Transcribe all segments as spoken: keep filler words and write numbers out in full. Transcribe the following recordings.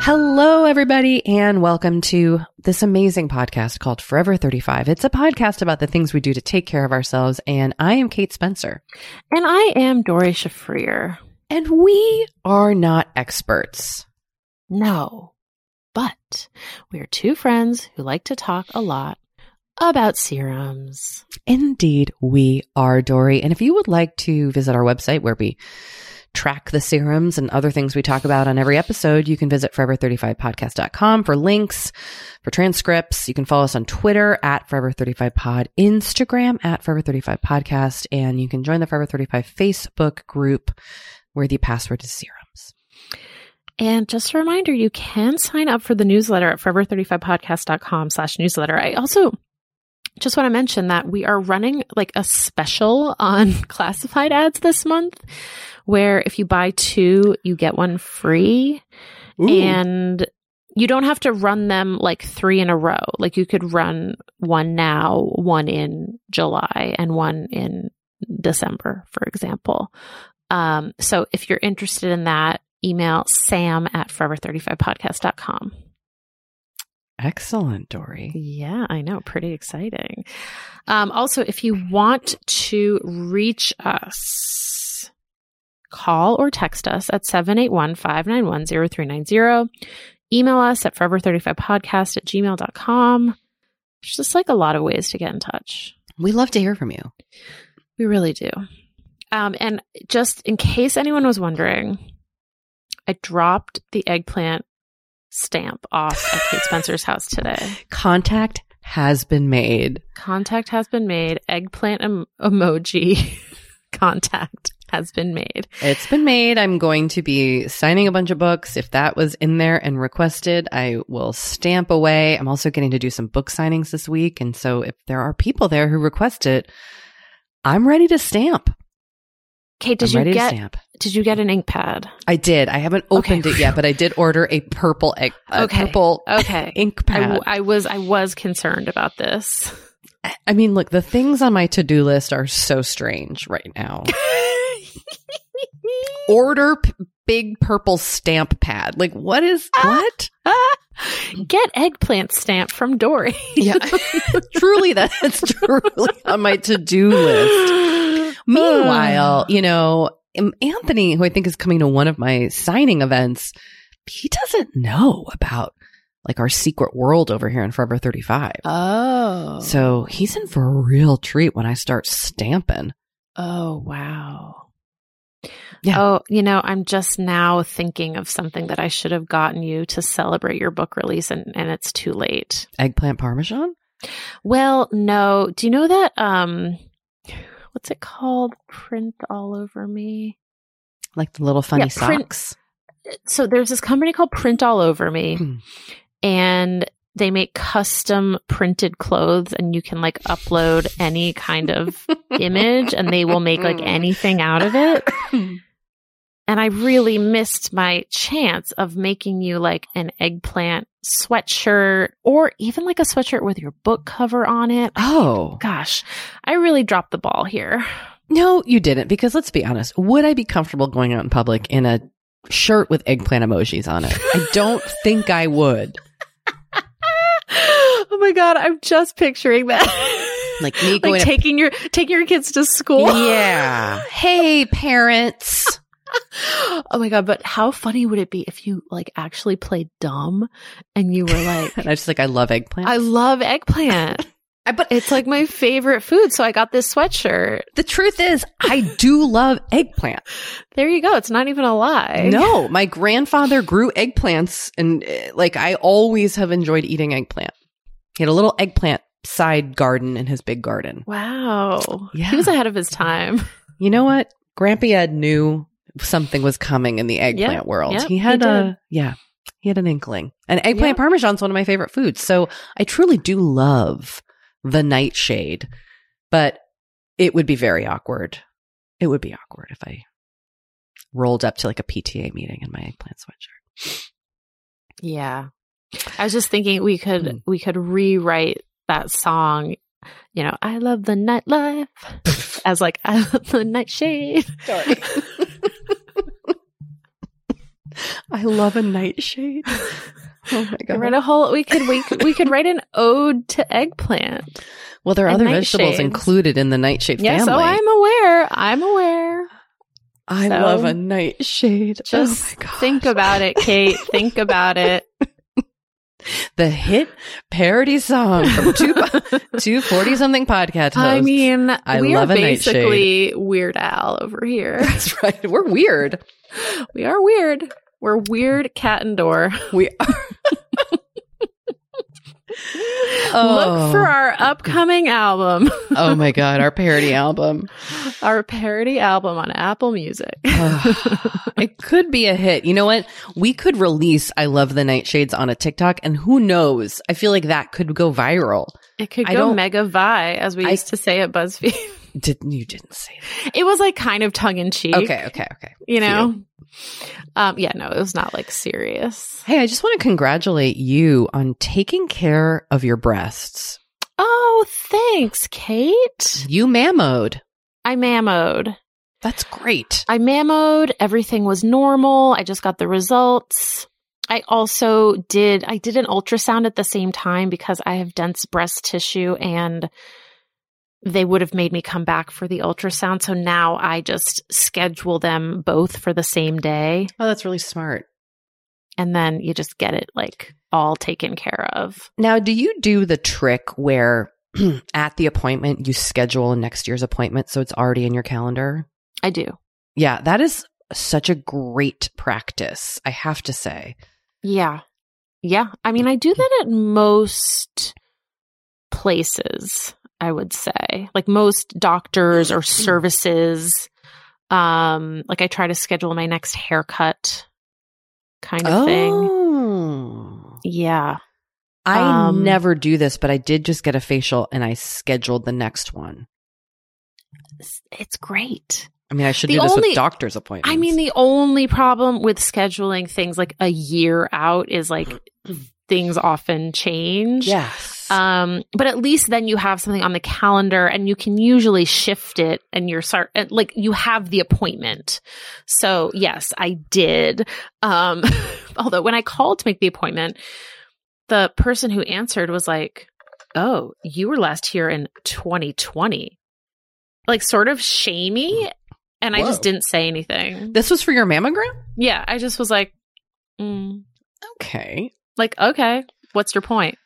Hello, everybody, and welcome to this amazing podcast called Forever thirty-five. It's a podcast about the things we do to take care of ourselves, and I am Kate Spencer. And I am Dori Shafrir. And we are not experts. No, but we are two friends who like to talk a lot about serums. Indeed, we are, Dori. And if you would like to visit our website where we track the serums and other things we talk about on every episode, you can visit forever thirty-five podcast dot com for links, for transcripts. You can follow us on Twitter at forever thirty-five pod, Instagram at forever thirty-five podcast, and you can join the forever thirty-five Facebook group where the password is serums. And just a reminder, you can sign up for the newsletter at forever thirty-five podcast dot com slash newsletter. I also just want to mention that we are running like a special on classified ads this month, where if you buy two, you get one free. Ooh. And you don't have to run them like three in a row. Like you could run one now, one in July, and one in December, for example. Um, so if you're interested in that, email sam at forever thirty-five podcast dot com. Excellent, Dori. Yeah, I know. Pretty exciting. Um, also, if you want to reach us, call or text us at seven eight one, five nine one, zero three nine zero. Email us at forever thirty-five podcast at gmail dot com. There's just like a lot of ways to get in touch. We love to hear from you. We really do. Um, and just in case anyone was wondering, I dropped the eggplant stamp off at Kate Spencer's house today. Contact has been made. Contact has been made. Eggplant em- emoji. Contact has been made. It's been made. I'm going to be signing a bunch of books. If that was in there and requested, I will stamp away. I'm also getting to do some book signings this week. And so if there are people there who request it, I'm ready to stamp. Kate, did I'm you get did you get an ink pad? I did. I haven't opened okay. it yet, but I did order a purple egg, a okay. purple okay. ink pad. I, w- I was I was concerned about this. I mean, look, the things on my to-do list are so strange right now. Order p- big purple stamp pad. Like, what is ah, what? Ah, get eggplant stamp from Dory. Yeah, truly, that's truly on my to-do list. Meanwhile, you know, Anthony, who I think is coming to one of my signing events, he doesn't know about like our secret world over here in Forever thirty-five. Oh, so he's in for a real treat when I start stamping. Oh, wow. Yeah. Oh, you know, I'm just now thinking of something that I should have gotten you to celebrate your book release, and, and it's too late. Eggplant Parmesan? Well, no. Do you know that, um, what's it called? Print All Over Me? Like the little funny yeah, socks? Print. So there's this company called Print All Over Me, hmm. and they make custom printed clothes, and you can like upload any kind of image and they will make like anything out of it. And I really missed my chance of making you like an eggplant sweatshirt or even like a sweatshirt with your book cover on it. Oh gosh, I really dropped the ball here. No, you didn't, because let's be honest. Would I be comfortable going out in public in a shirt with eggplant emojis on it? I don't think I would. Oh my God, I'm just picturing that. Like me going like taking to... your taking your kids to school. Yeah. Hey, parents. Oh my God, but how funny would it be if you like actually played dumb and you were like and I was just like, I love eggplant. I love eggplant. I, but it's like my favorite food, so I got this sweatshirt. The truth is, I do love eggplant. There you go. It's not even a lie. No, my grandfather grew eggplants, and like I always have enjoyed eating eggplant. He had a little eggplant side garden in his big garden. Wow. Yeah. He was ahead of his time. You know what? Grampy Ed knew something was coming in the eggplant yep, world. Yep, he had he a, yeah, he had an inkling. And eggplant yep. parmesan is one of my favorite foods. So I truly do love the nightshade, but it would be very awkward. It would be awkward if I rolled up to like a P T A meeting in my eggplant sweatshirt. Yeah. I was just thinking we could mm. we could rewrite that song, you know, I love the nightlife as like I love the nightshade. Sorry. I love a nightshade. Oh my God. Write a whole we could we could, we could write an ode to eggplant. Well, there are other vegetables shades. included in the nightshade yeah, family. Yeah, so I'm aware. I'm aware. I so, love a nightshade. Just oh my gosh. Think about it, Kate. Think about it. The hit parody song from two two forty something podcast hosts. I mean, I we love are a basically nightshade. Weird Al over here. That's right. We're weird. We are weird. We're weird cat and door. We are. Oh. Look for our upcoming album. Oh my God, our parody album. Our parody album on Apple Music. Oh, it could be a hit. You know what? We could release I Love the Nightshades on a TikTok, and who knows? I feel like that could go viral. It could I go mega vi, as we used I, to say at BuzzFeed. Didn't you didn't say that. It was like kind of tongue in cheek. Okay, okay, okay. You know? Um, yeah, no, it was not like serious. Hey, I just want to congratulate you on taking care of your breasts. Oh, thanks, Kate. You mammoed. I mammoed. That's great. I mammoed. Everything was normal. I just got the results. I also did, I did an ultrasound at the same time because I have dense breast tissue and they would have made me come back for the ultrasound. So now I just schedule them both for the same day. Oh, that's really smart. And then you just get it like all taken care of. Now, do you do the trick where at the appointment you schedule next year's appointment so it's already in your calendar? I do. Yeah, that is such a great practice, I have to say. Yeah. Yeah. I mean, I do that at most places. I would say like most doctors or services, um, like I try to schedule my next haircut kind of oh. thing. Yeah. I um, never do this, but I did just get a facial and I scheduled the next one. it's great. I mean, I should the do this only, with doctor's appointments. I mean, the only problem with scheduling things like a year out is like things often change. Yes. Um, but at least then you have something on the calendar and you can usually shift it and you're start, like you have the appointment. So yes, I did. Um, although when I called to make the appointment, the person who answered was like, oh, you were last here in twenty twenty. Like sort of shamey. And Whoa. I just didn't say anything. This was for your mammogram? Yeah. I just was like, mm. okay. Like, okay. What's your point?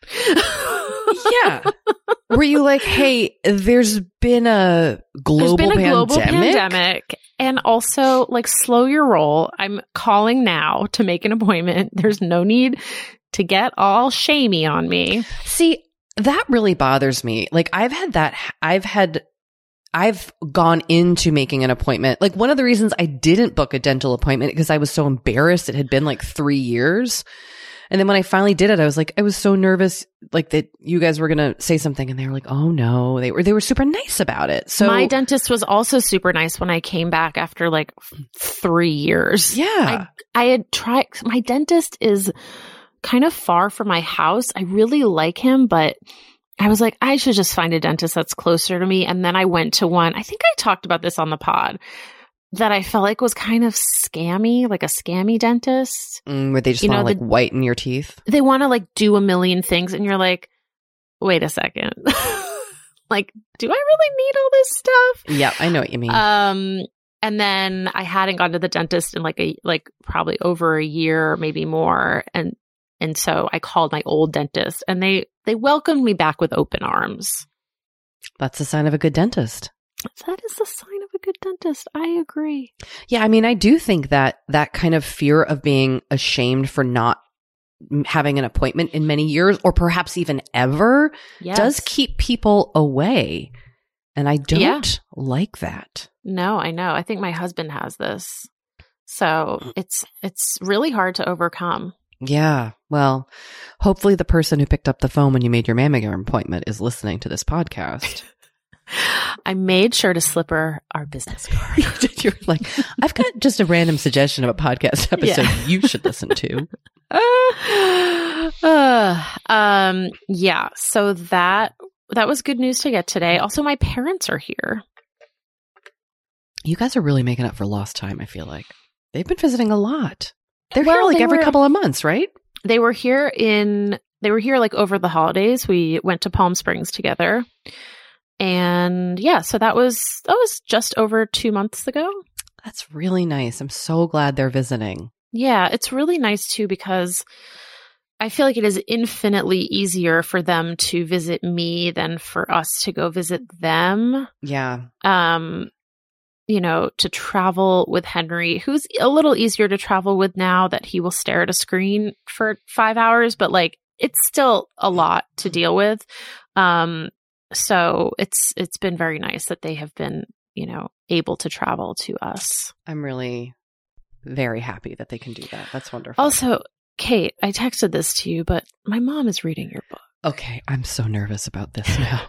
Yeah. Were you like, hey, there's been a global there's been a global pandemic? pandemic. And also, like, slow your roll. I'm calling now to make an appointment. There's no need to get all shamey on me. See, that really bothers me. Like, I've had that. I've had... I've gone into making an appointment. Like, one of the reasons I didn't book a dental appointment because I was so embarrassed. It had been like three years. And then when I finally did it, I was like, I was so nervous, like that you guys were going to say something. And they were like, oh no, they were, they were super nice about it. So my dentist was also super nice when I came back after like three years. Yeah. I, I had tried, my dentist is kind of far from my house. I really like him, but I was like, I should just find a dentist that's closer to me. And then I went to one, I think I talked about this on the pod, that I felt like was kind of scammy, like a scammy dentist. Mm, where they just want to like the, whiten your teeth. They want to like do a million things. And you're like, wait a second. Like, do I really need all this stuff? Yeah, I know what you mean. Um, and then I hadn't gone to the dentist in like a, like probably over a year, maybe more. And And so I called my old dentist and they, they welcomed me back with open arms. That's the sign of a good dentist. That is the sign of a good dentist. I agree. Yeah. I mean, I do think that that kind of fear of being ashamed for not having an appointment in many years or perhaps even ever yes. does keep people away. And I don't yeah. like that. No, I know. I think my husband has this. So it's it's really hard to overcome. Yeah. Well, hopefully the person who picked up the phone when you made your mammogram appointment is listening to this podcast. I made sure to slip her our business card. You're like, I've got just a random suggestion of a podcast episode yeah. you should listen to. uh, uh, um, yeah. So that that was good news to get today. Also, my parents are here. You guys are really making up for lost time, I feel like. They've been visiting a lot. They're well, here like they every were, couple of months, right? They were here in, they were here like over the holidays. We went to Palm Springs together. And yeah, so that was, that was just over two months ago. That's really nice. I'm so glad they're visiting. Yeah, it's really nice too, because I feel like it is infinitely easier for them to visit me than for us to go visit them. Yeah. Um, you know, to travel with Henry, who's a little easier to travel with now that he will stare at a screen for five hours, but like, it's still a lot to deal with. Um, so it's, it's been very nice that they have been, you know, able to travel to us. I'm really very happy that they can do that. That's wonderful. Also, Kate, I texted this to you, but my mom is reading your book. Okay. I'm so nervous about this now.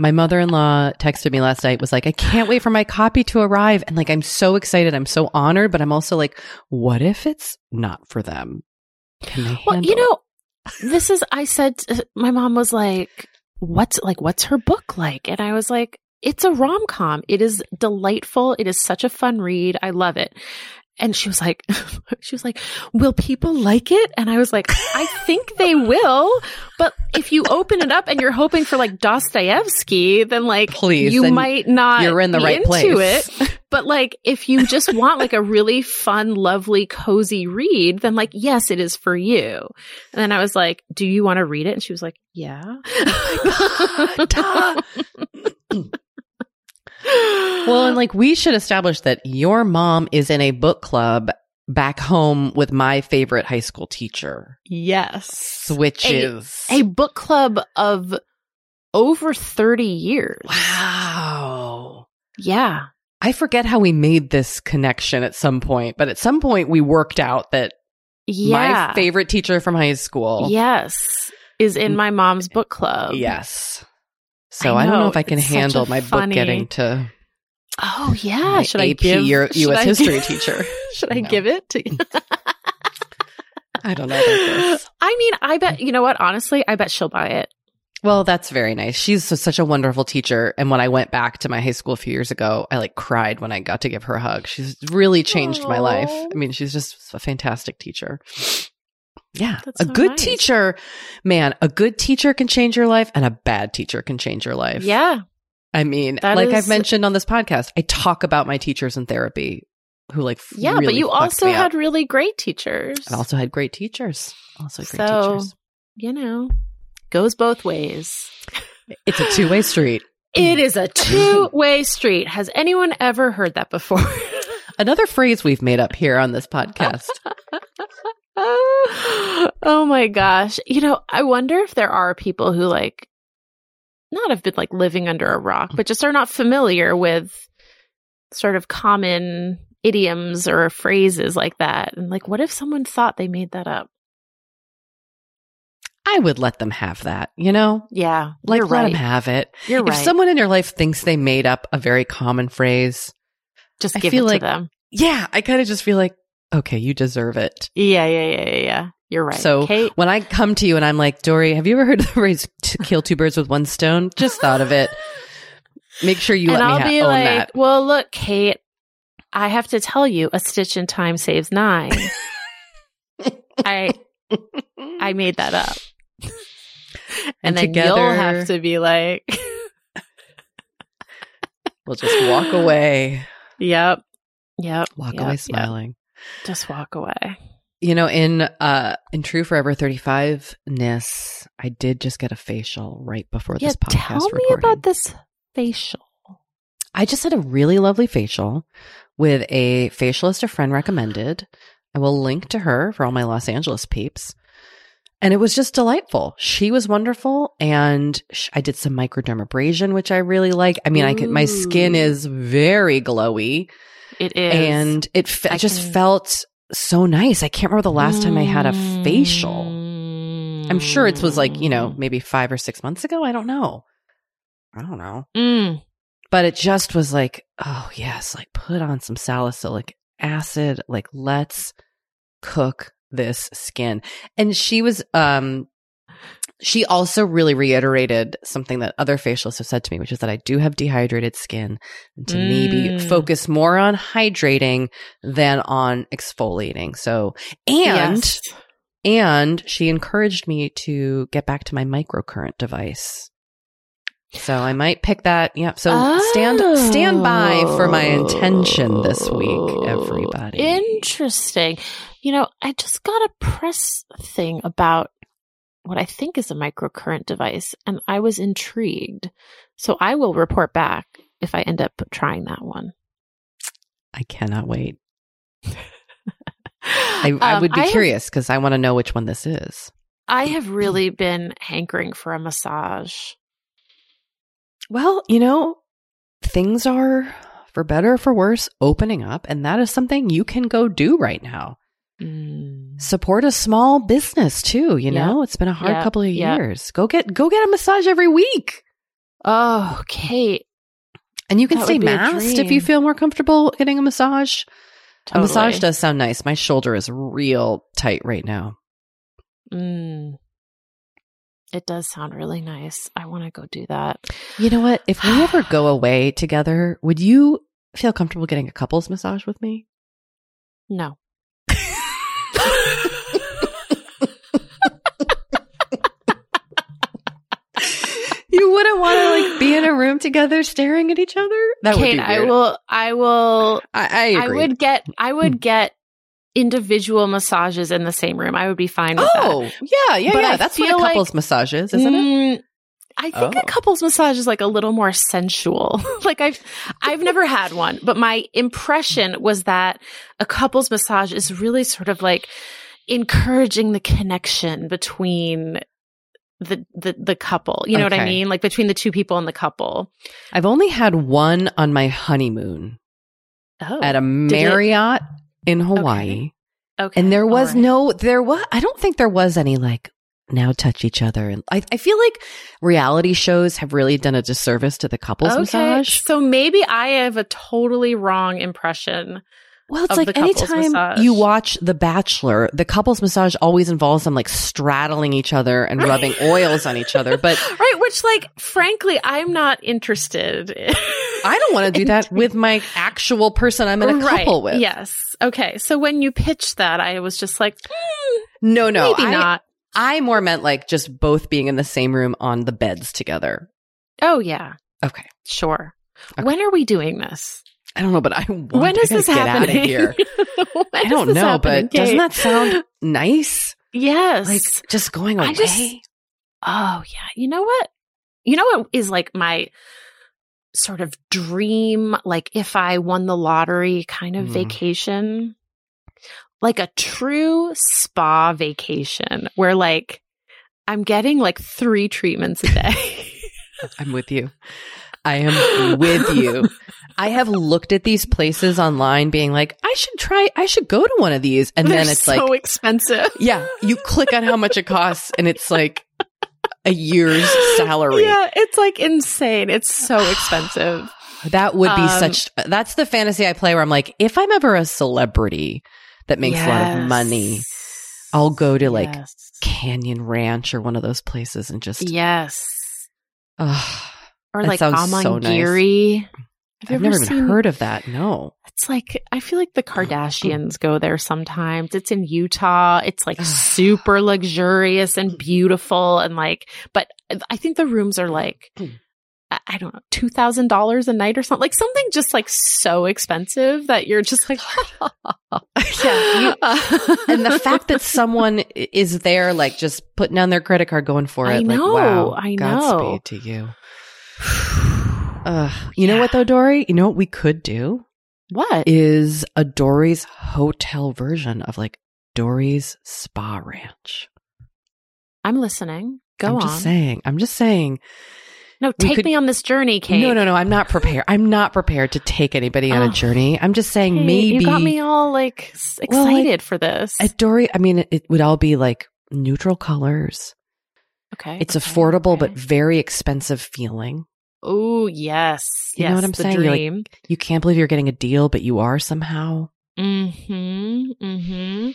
My mother-in-law texted me last night, was like, I can't wait for my copy to arrive. And like, I'm so excited. I'm so honored. But I'm also like, what if it's not for them? Can they handle Well, you know, it? This is, I said, my mom was like, what's like, what's her book like? And I was like, it's a rom-com. It is delightful. It is such a fun read. I love it. And she was like, she was like, will people like it? And I was like, I think they will. But if you open it up and you're hoping for like Dostoevsky, then like Please, you then might not you're in the be right into place. It. But like if you just want like a really fun, lovely, cozy read, then like, yes, it is for you. And then I was like, do you want to read it? And she was like, yeah. Well, and like we should establish that your mom is in a book club back home with my favorite high school teacher. Yes. Which a, is a book club of over thirty years. Wow. Yeah. I forget how we made this connection at some point, but at some point we worked out that yeah. my favorite teacher from high school. Yes. Is in my mom's book club. Yes. So I, know, I don't know if I can handle my funny... book getting to. Oh yeah, should I, give, your, should I give U S history teacher? Should I no. give it to? I don't know about this. I mean, I bet you know what. Honestly, I bet she'll buy it. Well, that's very nice. She's such a wonderful teacher. And when I went back to my high school a few years ago, I like cried when I got to give her a hug. She's really changed Aww. my life. I mean, she's just a fantastic teacher. Yeah. That's a so good nice. teacher, man, a good teacher can change your life and a bad teacher can change your life. Yeah. I mean, that like is... I've mentioned on this podcast, I talk about my teachers in therapy who like Yeah, really but you also had up. really great teachers. I also had great teachers. Also great so, teachers. You know. Goes both ways. It's a two-way street. It is a two-way street. Has anyone ever heard that before? Another phrase we've made up here on this podcast. Oh my gosh. You know, I wonder if there are people who like, not have been like living under a rock, but just are not familiar with sort of common idioms or phrases like that. And like, what if someone thought they made that up? I would let them have that, you know? Yeah. Like, let right. them have it. You're if right. If someone in your life thinks they made up a very common phrase, just I give feel it like, to them. Yeah. I kind of just feel like, okay, you deserve it. Yeah, yeah, yeah, yeah, yeah. You're right. So Kate? When I come to you and I'm like, Dory, have you ever heard the phrase to kill two birds with one stone? Just thought of it. Make sure you and let I'll me ha- be own like, that. Well, look, Kate, I have to tell you, a stitch in time saves nine. I I made that up. And, and then together, you'll have to be like, we'll just walk away. Yep. Yep. Walk yep, away smiling. Yep. Just walk away. You know, in uh, in true Forever thirty-five-ness, I did just get a facial right before yeah, this podcast recording. Tell me recording. about this facial. I just had a really lovely facial with a facialist a friend recommended. I will link to her for all my Los Angeles peeps. And it was just delightful. She was wonderful. And sh- I did some microdermabrasion, which I really like. I mean, Ooh. I could, my skin is very glowy. It is. And it fe- I just can... felt so nice. I can't remember the last time I had a facial. Mm. I'm sure it was like, you know, maybe five or six months ago. I don't know. I don't know. Mm. But it just was like, oh, yes, like put on some salicylic acid. Like, let's cook this skin. And she was um she also really reiterated something that other facialists have said to me, which is that I do have dehydrated skin, and to mm. maybe focus more on hydrating than on exfoliating. So and yes. and she encouraged me to get back to my microcurrent device. So I might pick that. Yeah. So oh. stand stand by for my intention this week, everybody. Interesting. You know, I just got a press thing about what I think is a microcurrent device, and I was intrigued. So I will report back if I end up trying that one. I cannot wait. I, um, I would be I curious because I want to know which one this is. I have really been hankering for a massage. Well, you know, things are, for better or for worse, opening up. And that is something you can go do right now. Mm. Support a small business, too. You yep. know, it's been a hard yep. couple of years. Yep. Go get go get a massage every week. Oh, Kate. And you can that stay masked if you feel more comfortable getting a massage. Totally. A massage does sound nice. My shoulder is real tight right now. Mm. It does sound really nice. I want to go do that. You know what? If we ever go away together, would you feel comfortable getting a couples massage with me? No. You wouldn't want to like be in a room together staring at each other? That Kate, would be weird. I will I will I, I, agree. I would get I would get individual massages in the same room. I would be fine with oh, that. Oh, yeah, yeah, but yeah. I That's what a couple's like, massage is, isn't mm, it? I think oh. a couple's massage is like a little more sensual. Like I've I've never had one, but my impression was that a couple's massage is really sort of like encouraging the connection between the the, the couple. You know okay. what I mean? Like between the two people and the couple. I've only had one on my honeymoon oh, at a Marriott. In Hawaii. Okay. okay. And there was right. no, there was, I don't think there was any like now touch each other. And I, I feel like reality shows have really done a disservice to the couples okay. massage. So maybe I have a totally wrong impression. Well, it's like anytime massage. You watch The Bachelor, the couples massage always involves them like straddling each other and right. rubbing oils on each other. But right, which like, frankly, I'm not interested. I don't want to do that with my actual person I'm in a couple right. with. Yes. Okay. So when you pitched that, I was just like, mm, no, no, maybe I, not. I more meant like just both being in the same room on the beds together. Oh, yeah. Okay. Sure. Okay. When are we doing this? I don't know, but I want when is to this get happening? Out of here. I don't know, but Kate? Doesn't that sound nice? Yes. Like just going away. I just, oh, yeah. You know what? You know what is like my sort of dream, like if I won the lottery kind of mm. vacation? Like a true spa vacation where like I'm getting like three treatments a day. I'm with you. I am with you. I have looked at these places online being like, I should try, I should go to one of these. And They're then it's so like, so expensive. Yeah. You click on how much it costs and it's like a year's salary. Yeah. It's like insane. It's so expensive. That would be um, such, that's the fantasy I play where I'm like, if I'm ever a celebrity that makes yes. a lot of money, I'll go to like yes. Canyon Ranch or one of those places and just. Yes. Ugh. Or that like Amangiri. So nice. I've ever never even seen, heard of that. No. It's like, I feel like the Kardashians go there sometimes. It's in Utah. It's like super luxurious and beautiful. And like, but I think the rooms are like, I don't know, two thousand dollars a night or something. Like something just like so expensive that you're just like, yeah. And the fact that someone is there, like just putting down their credit card, going for it. I know. Like, wow, I know. Godspeed to you. Uh, you yeah. know what though, Dory? You know what we could do? What? Is a Dory's hotel version of like Dory's Spa Ranch. I'm listening. Go I'm on. I'm just saying. I'm just saying. No, take could, me on this journey, Kate. No, no, no. I'm not prepared. I'm not prepared to take anybody on oh, a journey. I'm just saying Kate, maybe. You got me all like excited well, like, for this. At Dory, I mean, it, it would all be like neutral colors. Okay. It's okay, affordable, okay. but very expensive feeling. Oh, yes. You yes, know what I'm the saying? Dream. Like, you can't believe you're getting a deal, but you are somehow. Mm-hmm. Mm-hmm.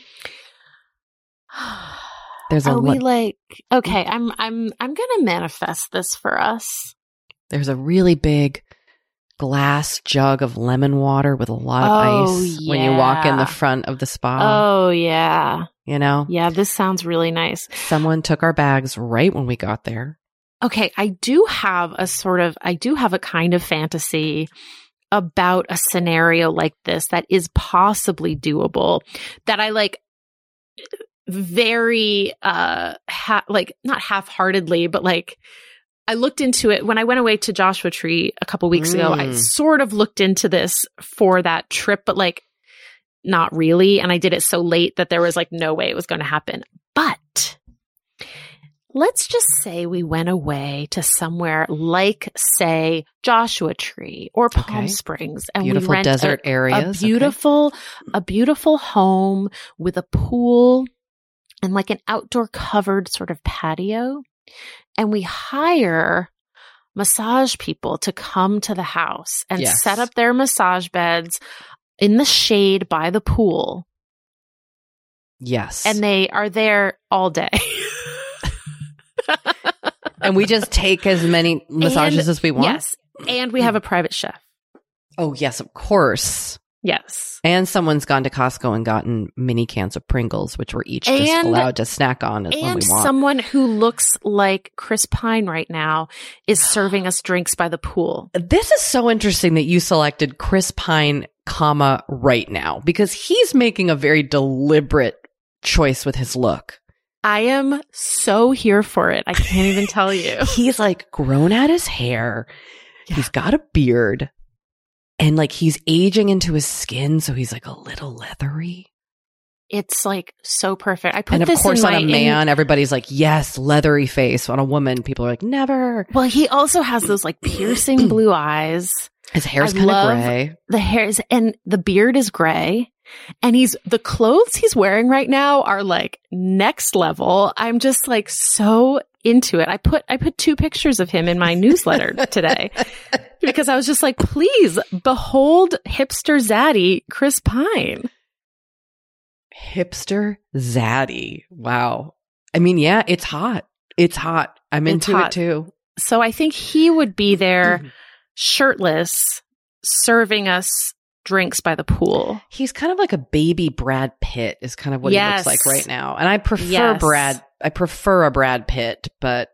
There's a are we lo- like, okay, I'm, I'm, I'm going to manifest this for us. There's a really big glass jug of lemon water with a lot of oh, ice yeah. when you walk in the front of the spa. Oh, yeah. You know? Yeah, this sounds really nice. Someone took our bags right when we got there. Okay, I do have a sort of, I do have a kind of fantasy about a scenario like this that is possibly doable, that I like very, uh, ha- like not half-heartedly, but like I looked into it when I went away to Joshua Tree a couple weeks mm. ago. I sort of looked into this for that trip, but like not really. And I did it so late that there was like no way it was going to happen. But let's just say we went away to somewhere like, say, Joshua Tree or Palm okay. Springs, and beautiful we rent desert a, areas. a beautiful, okay. a beautiful home with a pool and like an outdoor covered sort of patio, and we hire massage people to come to the house and yes. set up their massage beds in the shade by the pool. Yes, and they are there all day. And we just take as many massages and, as we want. Yes. And we have a private chef. Oh, yes, of course. Yes. And someone's gone to Costco and gotten mini cans of Pringles, which we're each and, just allowed to snack on as and when we want. Someone who looks like Chris Pine right now is serving us drinks by the pool. This is so interesting that you selected Chris Pine, comma, right now, because he's making a very deliberate choice with his look. I am so here for it. I can't even tell you. He's like grown out his hair. Yeah. He's got a beard and like he's aging into his skin. So he's like a little leathery. It's like so perfect. I put and of this course in on my a man, in- everybody's like, yes, leathery face. On a woman, people are like, never. Well, he also has those like piercing blue eyes. His hair's kind of gray. The hair is, and the beard is gray. And he's, the clothes he's wearing right now are like next level. I'm just like so into it. I put, I put two pictures of him in my newsletter today because I was just like, please behold hipster zaddy, Chris Pine. Hipster zaddy. Wow. I mean, yeah, it's hot. It's hot. I'm it's into hot. it too. So I think he would be there mm. shirtless, serving us drinks by the pool. He's kind of like a baby Brad Pitt is kind of what yes. he looks like right now. And I prefer yes. Brad. I prefer a Brad Pitt, but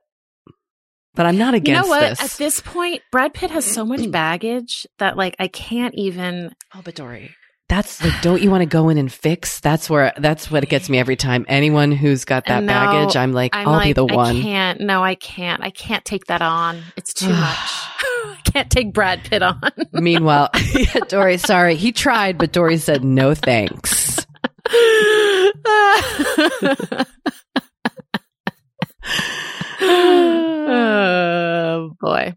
but I'm not against this. You know what? This. At this point, Brad Pitt has so much baggage that like I can't even. Oh, but Dory. That's like, don't you want to go in and fix? That's where, that's what gets me every time. Anyone who's got that no, baggage, I'm like, I'm I'll like, be the one. I can't. No, I can't. I can't take that on. It's too much. I can't take Brad Pitt on. Meanwhile, Dory, sorry. He tried, but Dory said, no thanks. Oh, boy.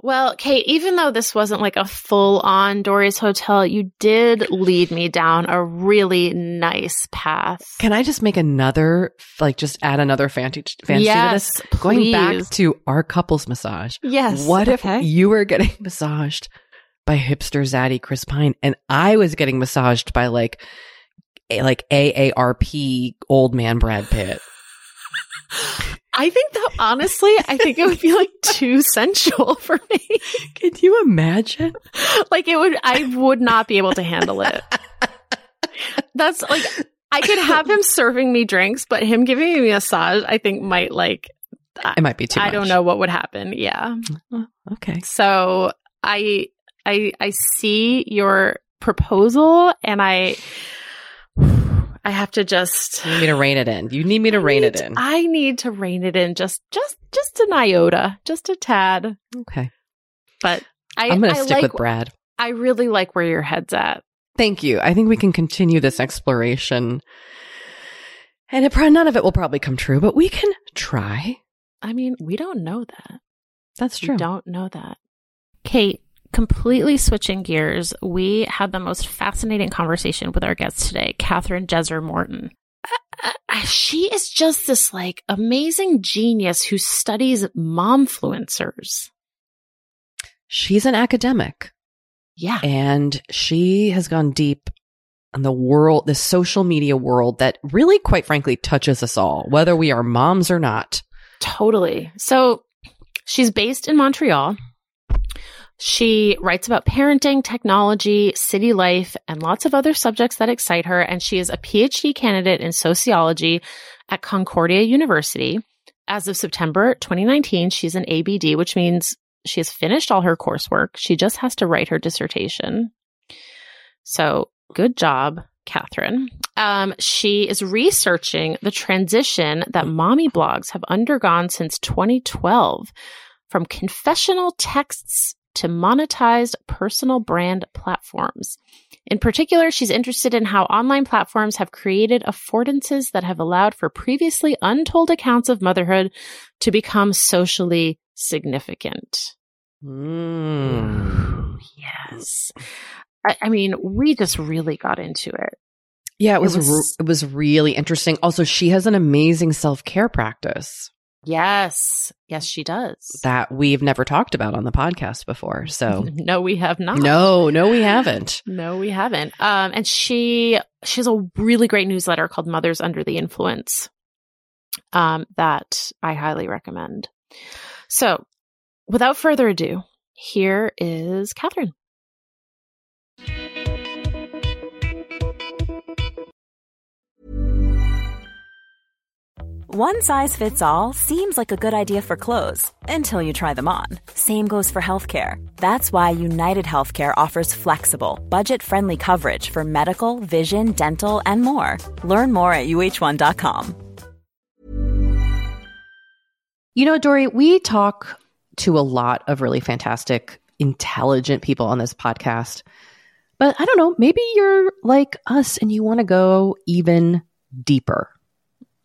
Well, Kate, even though this wasn't like a full-on Dory's Hotel, you did lead me down a really nice path. Can I just make another, like just add another fantasy, fantasy yes, to this? Please. Going back to our couples massage. Yes. What okay. if you were getting massaged by hipster zaddy Chris Pine and I was getting massaged by like, a, like A A R P old man Brad Pitt? I think that honestly, I think it would be like too sensual for me. Can you imagine? Like it would, I would not be able to handle it. That's like, I could have him serving me drinks, but him giving me a massage, I think might like, it might be too I much. Don't know what would happen. Yeah. Okay. So I, I, I see your proposal and I, I have to just. You need me to rein it in. You need me to I rein need, it in. I need to rein it in. Just, just, just an iota, just a tad. Okay, but I, I'm going to stick like, with Brad. I really like where your head's at. Thank you. I think we can continue this exploration, and it, none of it will probably come true, but we can try. I mean, we don't know that. That's true. We don't know that, Kate. Completely switching gears, we had the most fascinating conversation with our guest today, Catherine Jezer-Morton. Uh, uh, she is just this like amazing genius who studies momfluencers. She's an academic. Yeah. And she has gone deep on the world, the social media world that really, quite frankly, touches us all, whether we are moms or not. Totally. So she's based in Montreal. She writes about parenting, technology, city life, and lots of other subjects that excite her. And she is a PhD candidate in sociology at Concordia University. As of September twenty nineteen, she's an A B D, which means she has finished all her coursework. She just has to write her dissertation. So good job, Catherine. Um, she is researching the transition that mommy blogs have undergone since twenty twelve from confessional texts to monetized personal brand platforms. In particular, she's interested in how online platforms have created affordances that have allowed for previously untold accounts of motherhood to become socially significant. Mm. Yes. I, I mean, we just really got into it. Yeah, it was, it was, it was really interesting. Also, she has an amazing self-care practice. Yes. Yes, she does. That we've never talked about on the podcast before. So no, we have not. No, no, we haven't. No, we haven't. Um, and she, she has a really great newsletter called Mothers Under the Influence um, that I highly recommend. So without further ado, here is Catherine. One size fits all seems like a good idea for clothes until you try them on. Same goes for healthcare. That's why United Healthcare offers flexible, budget-friendly coverage for medical, vision, dental, and more. Learn more at U H one dot com. You know, Dory, we talk to a lot of really fantastic, intelligent people on this podcast, but I don't know, maybe you're like us and you want to go even deeper.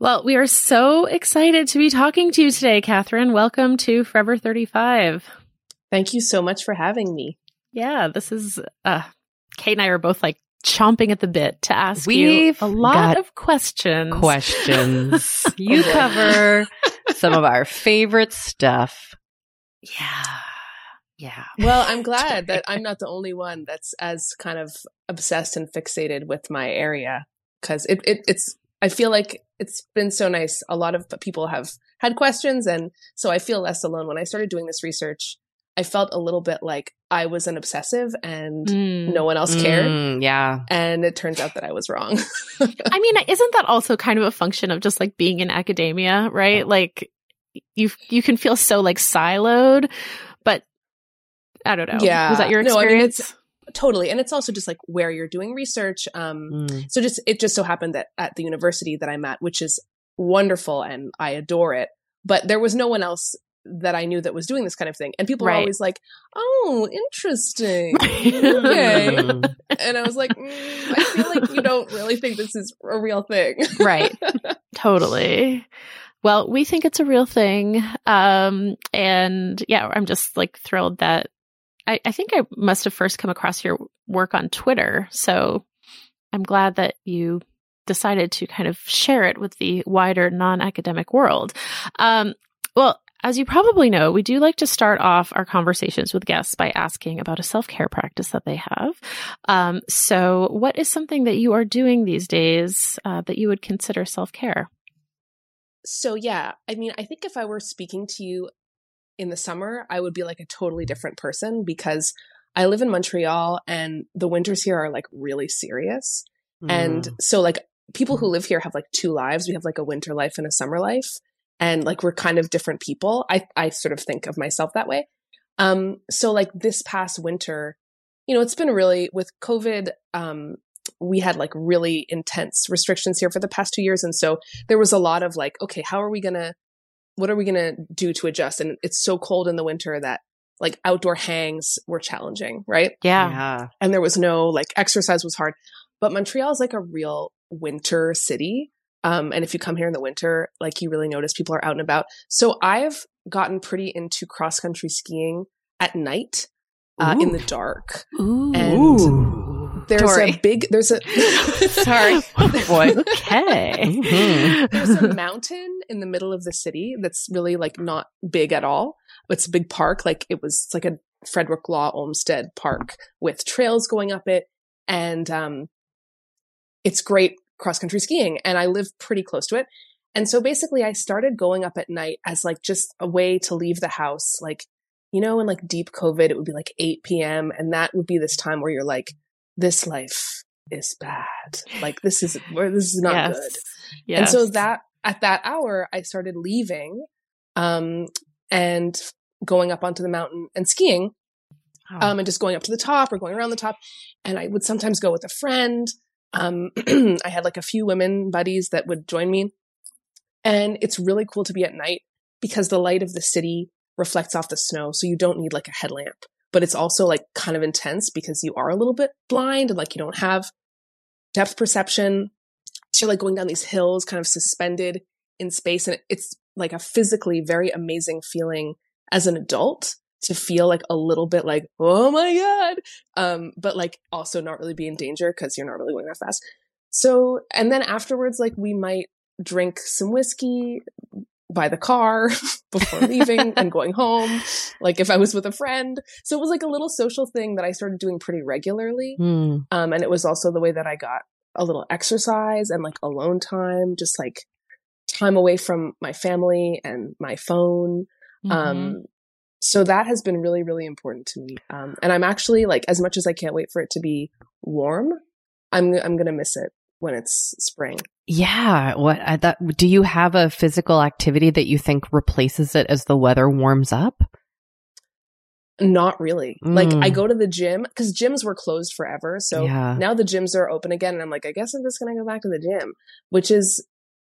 Well, we are so excited to be talking to you today, Catherine. Welcome to Forever thirty-five. Thank you so much for having me. Yeah, this is, uh, Kate and I are both like chomping at the bit to ask We've you a lot of questions. Questions. You cover some of our favorite stuff. Yeah. Yeah. Well, I'm glad that I'm not the only one that's as kind of obsessed and fixated with my area, because it, it it's, I feel like it's been so nice. A lot of people have had questions, and so I feel less alone. When I started doing this research, I felt a little bit like I was an obsessive and mm. no one else cared. Mm, yeah. And it turns out that I was wrong. I mean, isn't that also kind of a function of just like being in academia, right? Like you you can feel so like siloed, but I don't know. Yeah. Was that your experience? No, I mean, it's- Totally. And it's also just like where you're doing research. Um, mm. So just it just so happened that at the university that I'm at, which is wonderful and I adore it, but there was no one else that I knew that was doing this kind of thing. And people right. were always like, oh, interesting. Okay. And I was like, mm, I feel like you don't really think this is a real thing. Right. Totally. Well, we think it's a real thing. Um, and yeah, I'm just like thrilled that I, I think I must have first come across your work on Twitter, so I'm glad that you decided to kind of share it with the wider non-academic world. Um, well, as you probably know, we do like to start off our conversations with guests by asking about a self-care practice that they have. Um, so what is something that you are doing these days uh, that you would consider self-care? So yeah, I mean, I think if I were speaking to you in the summer, I would be like a totally different person because I live in Montreal and the winters here are like really serious. Mm. And so like people who live here have like two lives. We have like a winter life and a summer life. And like we're kind of different people. I, I sort of think of myself that way. Um, so like this past winter, you know, it's been really with COVID, um, we had like really intense restrictions here for the past two years. And so there was a lot of like, okay, how are we going to what are we going to do to adjust? And it's so cold in the winter that like outdoor hangs were challenging, right? Yeah. yeah. And there was no like exercise was hard, but Montreal is like a real winter city. Um, and if you come here in the winter, like you really notice people are out and about. So I've gotten pretty into cross country skiing at night uh, in the dark. Ooh. And Ooh. there's Dory. a big, there's a, sorry. Oh, boy. Okay. Mm-hmm. There's a mountain in the middle of the city that's really like not big at all. It's a big park. Like it was it's like a Frederick Law Olmsted park with trails going up it. And um, it's great cross-country skiing. And I live pretty close to it. And so basically I started going up at night as like just a way to leave the house. Like, you know, in like deep COVID, it would be like eight p.m. And that would be this time where you're like, this life is bad. Like this is, or this is not yes. good. Yes. And so that At that hour, I started leaving um, and going up onto the mountain and skiing oh. um, and just going up to the top or going around the top. And I would sometimes go with a friend. Um, I had like a few women buddies that would join me. And it's really cool to be at night because the light of the city reflects off the snow. So you don't need like a headlamp. but it's also like kind of intense because you are a little bit blind and like you don't have depth perception. So you're like going down these hills kind of suspended in space. And it's like a physically very amazing feeling as an adult to feel like a little bit like, oh my God. Um, but like also not really be in danger because you're not really going that fast. So, and then afterwards, like we might drink some whiskey by the car before leaving and going home, like if I was with a friend. So it was like a little social thing that I started doing pretty regularly. Mm. Um, and it was also the way that I got a little exercise and like alone time, just like time away from my family and my phone. Mm-hmm. Um, so that has been really, really important to me. Um, and I'm actually like, as much as I can't wait for it to be warm, I'm I'm going to miss it when it's spring. Yeah. What I thought, do you have a physical activity that you think replaces it as the weather warms up? Not really. Mm. Like I go to the gym because gyms were closed forever. So yeah. Now the gyms are open again. And I'm like, I guess I'm just going to go back to the gym, which is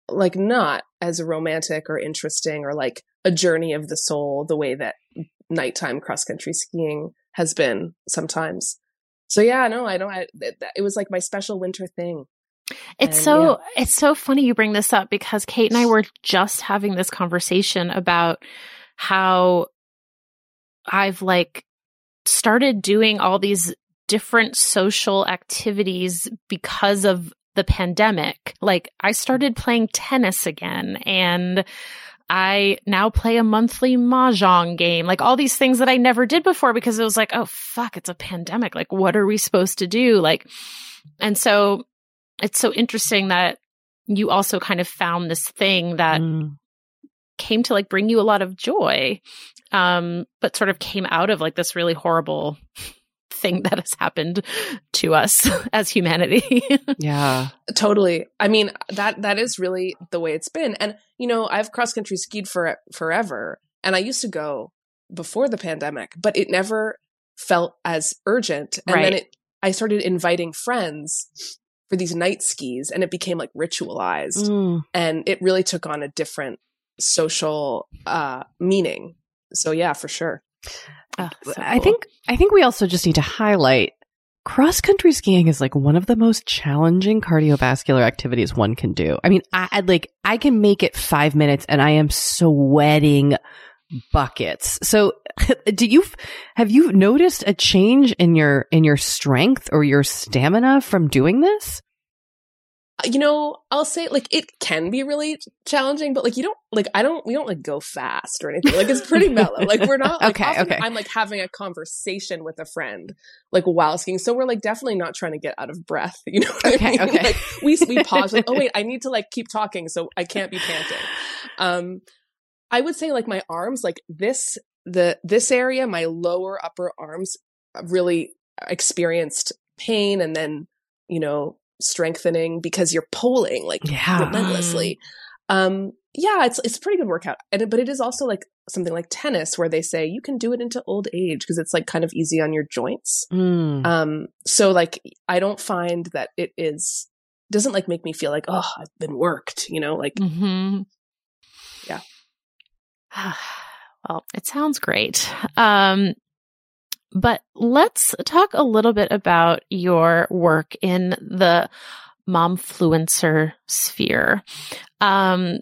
like not as romantic or interesting or like a journey of the soul, the way that nighttime cross-country skiing has been sometimes. So yeah, no, I don't, I, it, it was like my special winter thing. It's and, so, yeah. It's so funny you bring this up because Kate and I were just having this conversation about how I've like started doing all these different social activities because of the pandemic. Like I started playing tennis again and I now play a monthly mahjong game, like all these things that I never did before because it was like, oh, fuck, it's a pandemic. Like, what are we supposed to do? Like, and so it's so interesting that you also kind of found this thing that mm. came to like bring you a lot of joy, um, but sort of came out of like this really horrible thing that has happened to us as humanity. Yeah, totally. I mean, that that is really the way it's been. And, you know, I've cross country skied for forever. And I used to go before the pandemic, but it never felt as urgent. And right. then it, I started inviting friends for these night skis and it became like ritualized mm. and it really took on a different social uh, meaning. So yeah, for sure. Oh, so I cool. think I think we also just need to highlight cross-country skiing is like one of the most challenging cardiovascular activities one can do. I mean, I I'd like I can make it five minutes and I am sweating buckets. So, do you have you noticed a change in your in your strength or your stamina from doing this? You know, I'll say like it can be really challenging, but like you don't like I don't we don't like go fast or anything. Like it's pretty mellow. Like we're not like, okay, often okay. I'm like having a conversation with a friend like while skiing. So we're like definitely not trying to get out of breath, you know. What okay, I mean? okay. Like we we pause like, "Oh wait, I need to like keep talking so I can't be panting." Um I would say like my arms like this the this area, my lower upper arms really experienced pain and then, you know, strengthening because you're pulling like yeah. relentlessly. Um, yeah, it's it's a pretty good workout. And but it is also like something like tennis where they say you can do it into old age because it's like kind of easy on your joints. Mm. Um, so like I don't find that it is doesn't like make me feel like, oh, I've been worked, you know, like mm-hmm. yeah. Well, it sounds great. Um But let's talk a little bit about your work in the momfluencer sphere. Um,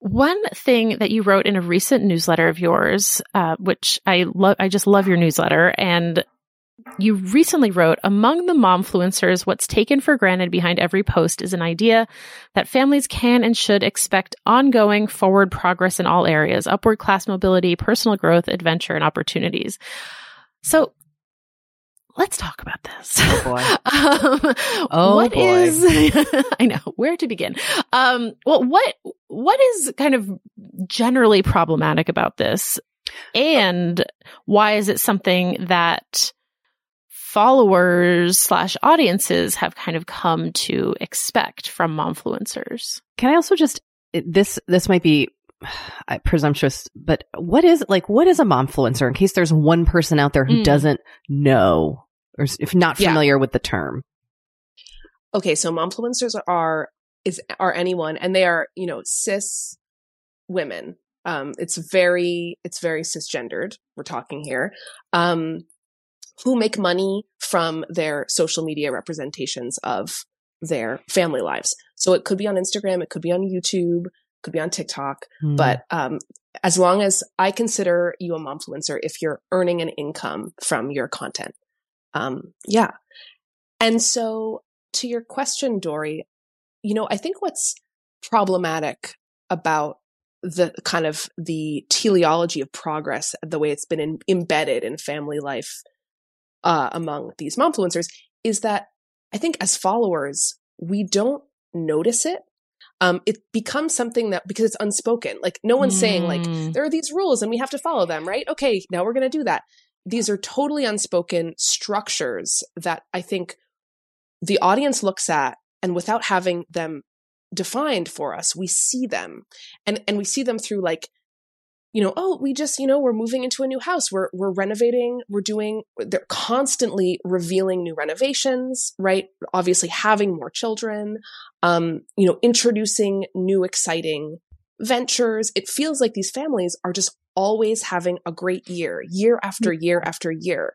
one thing that you wrote in a recent newsletter of yours, uh, which I love, I just love your newsletter. And you recently wrote, among the momfluencers, what's taken for granted behind every post is an idea that families can and should expect ongoing forward progress in all areas, upward class mobility, personal growth, adventure, and opportunities. So let's talk about this. Oh boy. um, oh what boy. is, I know where to begin. Um, well, what, what is kind of generally problematic about this and why is it something that followers slash audiences have kind of come to expect from momfluencers? Can I also just, this, this might be presumptuous, but what is like what is a momfluencer in case there's one person out there who mm. doesn't know or if not familiar yeah. with the term? Okay, so momfluencers are is are anyone, and they are, you know, cis women Um, it's very, it's very cisgendered. We're talking here, um, who make money from their social media representations of their family lives. So it could be on Instagram, it could be on YouTube, it could be on TikTok. Mm. But um, as long as I consider you a momfluencer, if you're earning an income from your content, um, yeah. And so to your question, Dory, you know, I think what's problematic about the kind of the teleology of progress, the way it's been in, embedded in family life uh, among these momfluencers, is that I think as followers, we don't notice it. Um, it becomes something that, because it's unspoken, like no one's mm. saying like, there are these rules and we have to follow them, right? Okay, now we're going to do that. These are totally unspoken structures that I think the audience looks at, and without having them defined for us, we see them, and and we see them through like, you know, oh, we just, you know, we're moving into a new house, we're we're renovating, we're doing, they're constantly revealing new renovations, right? Obviously, having more children, um, you know, introducing new exciting ventures. It feels like these families are just always having a great year, year after year after year,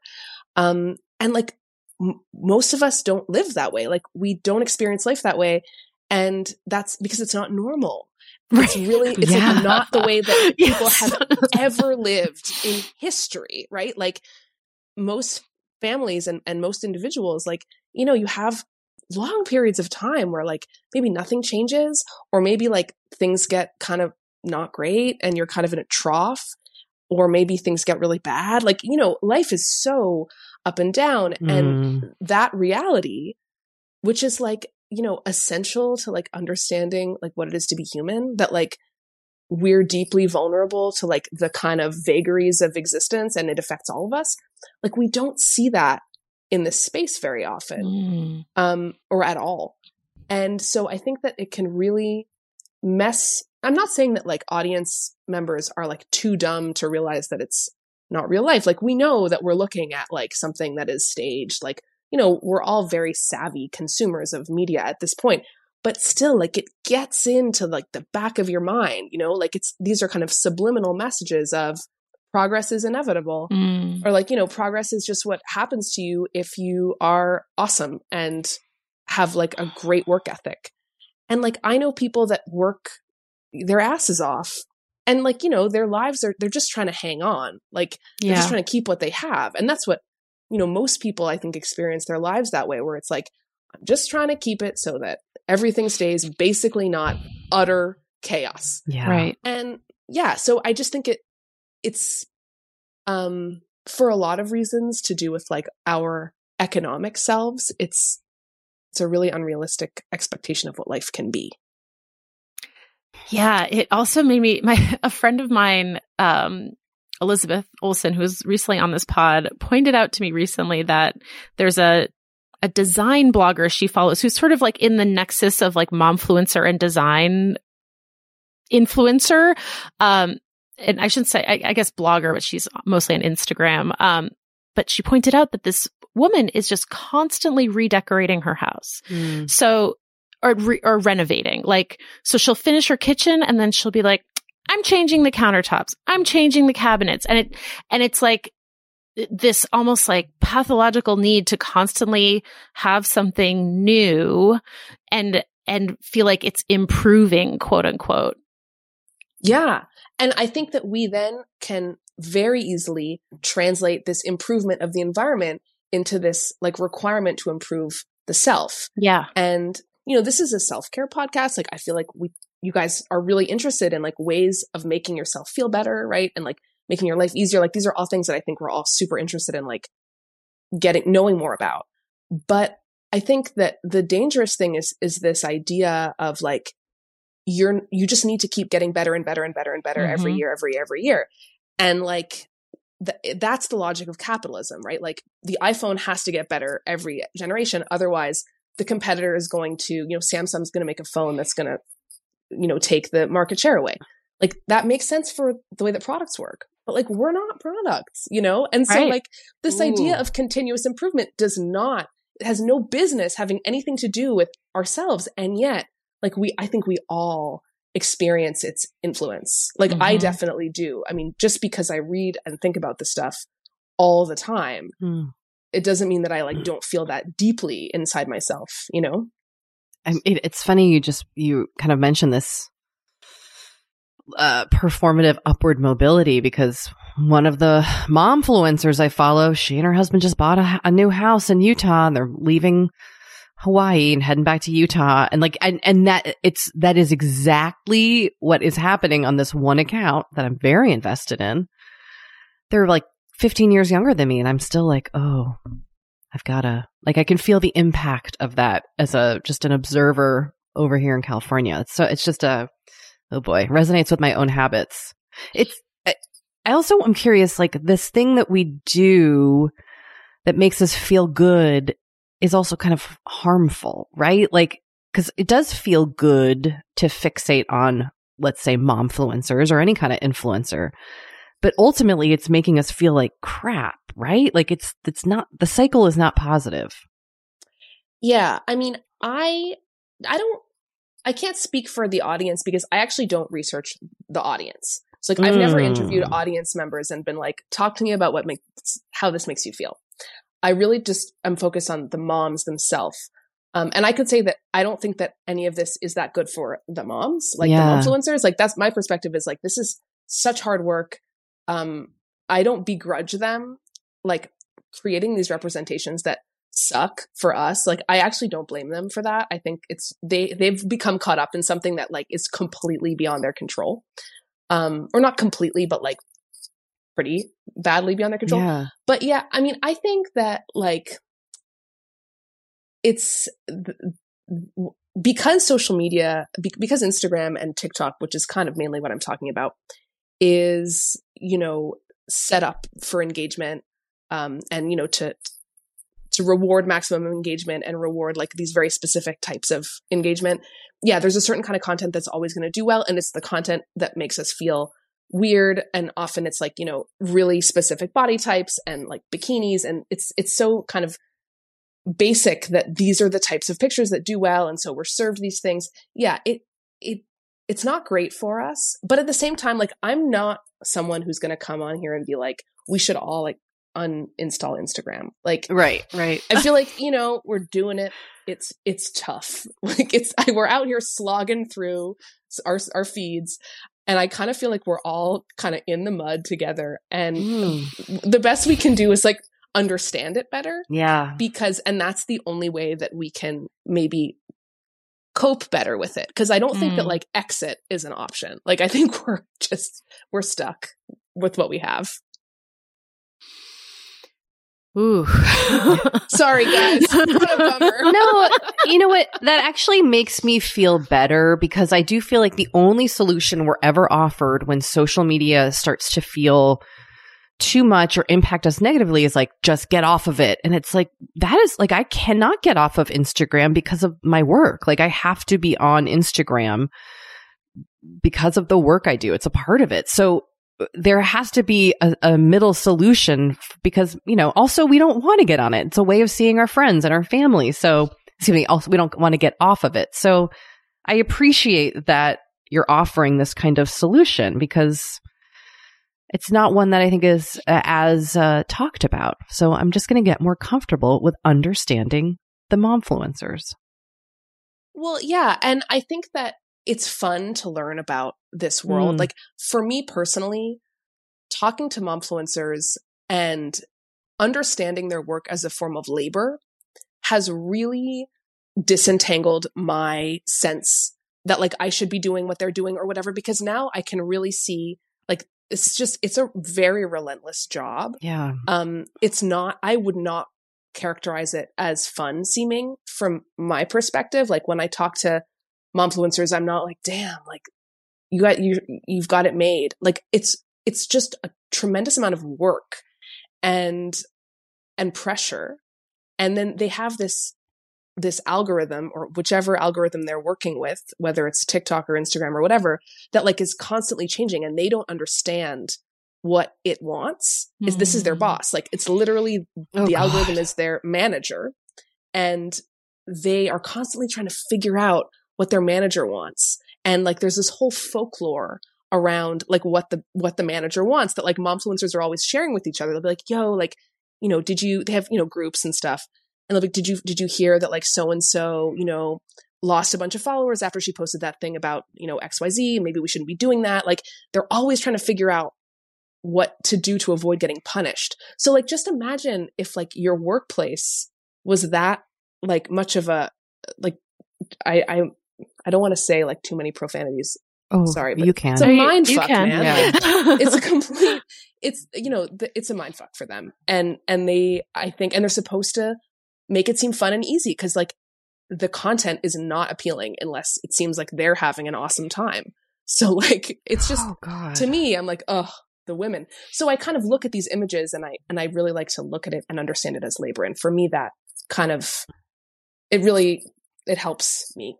um, and like m- most of us don't live that way. Like we don't experience life that way. And that's because it's not normal. Right. It's really, it's yeah. like not the way that people yes. have ever lived in history, right? Like most families and, and most individuals, like, you know, you have long periods of time where like maybe nothing changes, or maybe like things get kind of not great and you're kind of in a trough, or maybe things get really bad. Like, you know, life is so up and down. Mm. And that reality, which is like, you know, essential to like understanding like what it is to be human, that like we're deeply vulnerable to like the kind of vagaries of existence and it affects all of us. Like we don't see that in this space very often, mm. um, or at all. And so I think that it can really mess. I'm not saying that like audience members are like too dumb to realize that it's not real life. Like we know that we're looking at like something that is staged, like, you know, we're all very savvy consumers of media at this point, but still like it gets into like the back of your mind, you know, like it's, these are kind of subliminal messages of progress is inevitable, mm. or like, you know, progress is just what happens to you if you are awesome and have like a great work ethic. And like, I know people that work their asses off and like, you know, their lives are, they're just trying to hang on. Like they're yeah. just trying to keep what they have. And that's what, you know, most people I think experience their lives that way, where it's like, I'm just trying to keep it so that everything stays basically not utter chaos. Yeah. Right. And yeah, so I just think it, it's, um, for a lot of reasons to do with like our economic selves, it's, it's a really unrealistic expectation of what life can be. Yeah. It also made me, my, a friend of mine, um, Elizabeth Olson, who was recently on this pod, pointed out to me recently that there's a a design blogger she follows who's sort of like in the nexus of like momfluencer and design influencer. Um, and I shouldn't say, I, I guess blogger, but she's mostly on Instagram. Um, but she pointed out that this woman is just constantly redecorating her house. Mm. So, or, re- or renovating. Like, so she'll finish her kitchen and then she'll be like, I'm changing the countertops. I'm changing the cabinets. And it, and it's like this almost like pathological need to constantly have something new and, and feel like it's improving, quote unquote. Yeah. And I think that we then can very easily translate this improvement of the environment into this like requirement to improve the self. Yeah. And, you know, this is a self-care podcast. Like, I feel like we, you guys are really interested in like ways of making yourself feel better, right? And like making your life easier. Like these are all things that I think we're all super interested in like getting, knowing more about. But I think that the dangerous thing is, is this idea of like, you're, you just need to keep getting better and better and better and better mm-hmm. every year, every, every year. And like, th- that's the logic of capitalism, right? Like the iPhone has to get better every generation. Otherwise the competitor is going to, you know, Samsung's going to make a phone that's going to, you know, take the market share away. Like that makes sense for the way that products work, but like we're not products, you know? And so right. like this Ooh. idea of continuous improvement does not, has no business having anything to do with ourselves. And yet like we, I think we all experience its influence. Like mm-hmm. I definitely do. I mean, just because I read and think about this stuff all the time, mm. it doesn't mean that I like don't feel that deeply inside myself, you know? I mean, it, it's funny. You just, you kind of mentioned this uh, performative upward mobility, because one of the momfluencers I follow, she and her husband just bought a, a new house in Utah, and they're leaving Hawaii and heading back to Utah. And like, and, and that it's, that is exactly what is happening on this one account that I'm very invested in. They're like fifteen years younger than me. And I'm still like, oh, I've got to, like, I can feel the impact of that as a, just an observer over here in California. So it's just a, oh boy, resonates with my own habits. It's, I also am curious, like this thing that we do that makes us feel good is also kind of harmful, right? Like, because it does feel good to fixate on, let's say, momfluencers or any kind of influencer, but ultimately it's making us feel like crap, right? Like it's, it's not, the cycle is not positive. Yeah. I mean, I, I don't, I can't speak for the audience because I actually don't research the audience. So like, I've mm. never interviewed audience members and been like, talk to me about what makes, how this makes you feel. I really just am focused on the moms themselves. Um, and I could say that I don't think that any of this is that good for the moms, like yeah. the momfluencers. Like that's my perspective is like, this is such hard work. Um, I don't begrudge them like creating these representations that suck for us. Like I actually don't blame them for that. I think it's, they, they've become caught up in something that like is completely beyond their control. Um, or not completely, but like pretty badly beyond their control. Yeah. But yeah, I mean, I think that like it's th- because social media, be- because Instagram and TikTok, which is kind of mainly what I'm talking about, is, you know, set up for engagement, um, and, you know, to, to reward maximum engagement and reward like these very specific types of engagement. Yeah, there's a certain kind of content that's always going to do well. And it's the content that makes us feel weird. And often it's like, you know, really specific body types and like bikinis. And it's, it's so kind of basic that these are the types of pictures that do well. And so we're served these things. Yeah, it, it, it's not great for us. But at the same time, like I'm not someone who's going to come on here and be like, we should all like uninstall Instagram. Like, right, right. I feel like, you know, we're doing it. It's, it's tough. Like it's, I, we're out here slogging through our, our feeds. And I kind of feel like we're all kind of in the mud together. And mm. the best we can do is like understand it better. Yeah. Because, and that's the only way that we can maybe cope better with it. Because I don't mm. think that like exit is an option. Like I think we're just, we're stuck with what we have. Ooh. Sorry, guys. What a bummer. No, you know what? That actually makes me feel better because I do feel like the only solution we're ever offered when social media starts to feel too much or impact us negatively is like, just get off of it. And it's like, that is like, I cannot get off of Instagram because of my work. Like, I have to be on Instagram because of the work I do. It's a part of it. So, there has to be a, a middle solution because, you know, also we don't want to get on it. It's a way of seeing our friends and our family. So, excuse me, also we don't want to get off of it. So I appreciate that you're offering this kind of solution because it's not one that I think is uh, as uh, talked about. So I'm just going to get more comfortable with understanding the momfluencers. Well, yeah. And I think that it's fun to learn about this world. Mm. Like for me personally, talking to momfluencers and understanding their work as a form of labor has really disentangled my sense that like I should be doing what they're doing or whatever, because now I can really see like it's just, it's a very relentless job. Yeah. Um, it's not, I would not characterize it as fun seeming from my perspective. Like when I talk to momfluencers, I'm not like, damn, like you got, you, you've got it made. Like it's, it's just a tremendous amount of work and, and pressure. And then they have this, this algorithm or whichever algorithm they're working with, whether it's TikTok or Instagram or whatever, that like is constantly changing and they don't understand what it wants. Mm-hmm. Is this is their boss. Like it's literally oh, the God. algorithm is their manager and they are constantly trying to figure out what their manager wants. And like, there's this whole folklore around like what the, what the manager wants that like momfluencers are always sharing with each other. They'll be like, yo, like, you know, did you, they have, you know, groups and stuff. And they'll be like, did you, did you hear that like so-and-so, you know, lost a bunch of followers after she posted that thing about, you know, X Y Z, maybe we shouldn't be doing that. Like they're always trying to figure out what to do to avoid getting punished. So like, just imagine if like your workplace was that like much of a, like, I, I, I don't want to say like too many profanities. Oh, sorry. But you can. It's a mind you, fuck, you man. Yeah. Like, it's a complete, it's, you know, th- it's a mind fuck for them. And, and they, I think, and they're supposed to make it seem fun and easy. Cause like the content is not appealing unless it seems like they're having an awesome time. So like, it's just, oh, God. To me, I'm like, oh, the women. So I kind of look at these images and I, and I really like to look at it and understand it as labor. And for me, that kind of, it really, it helps me.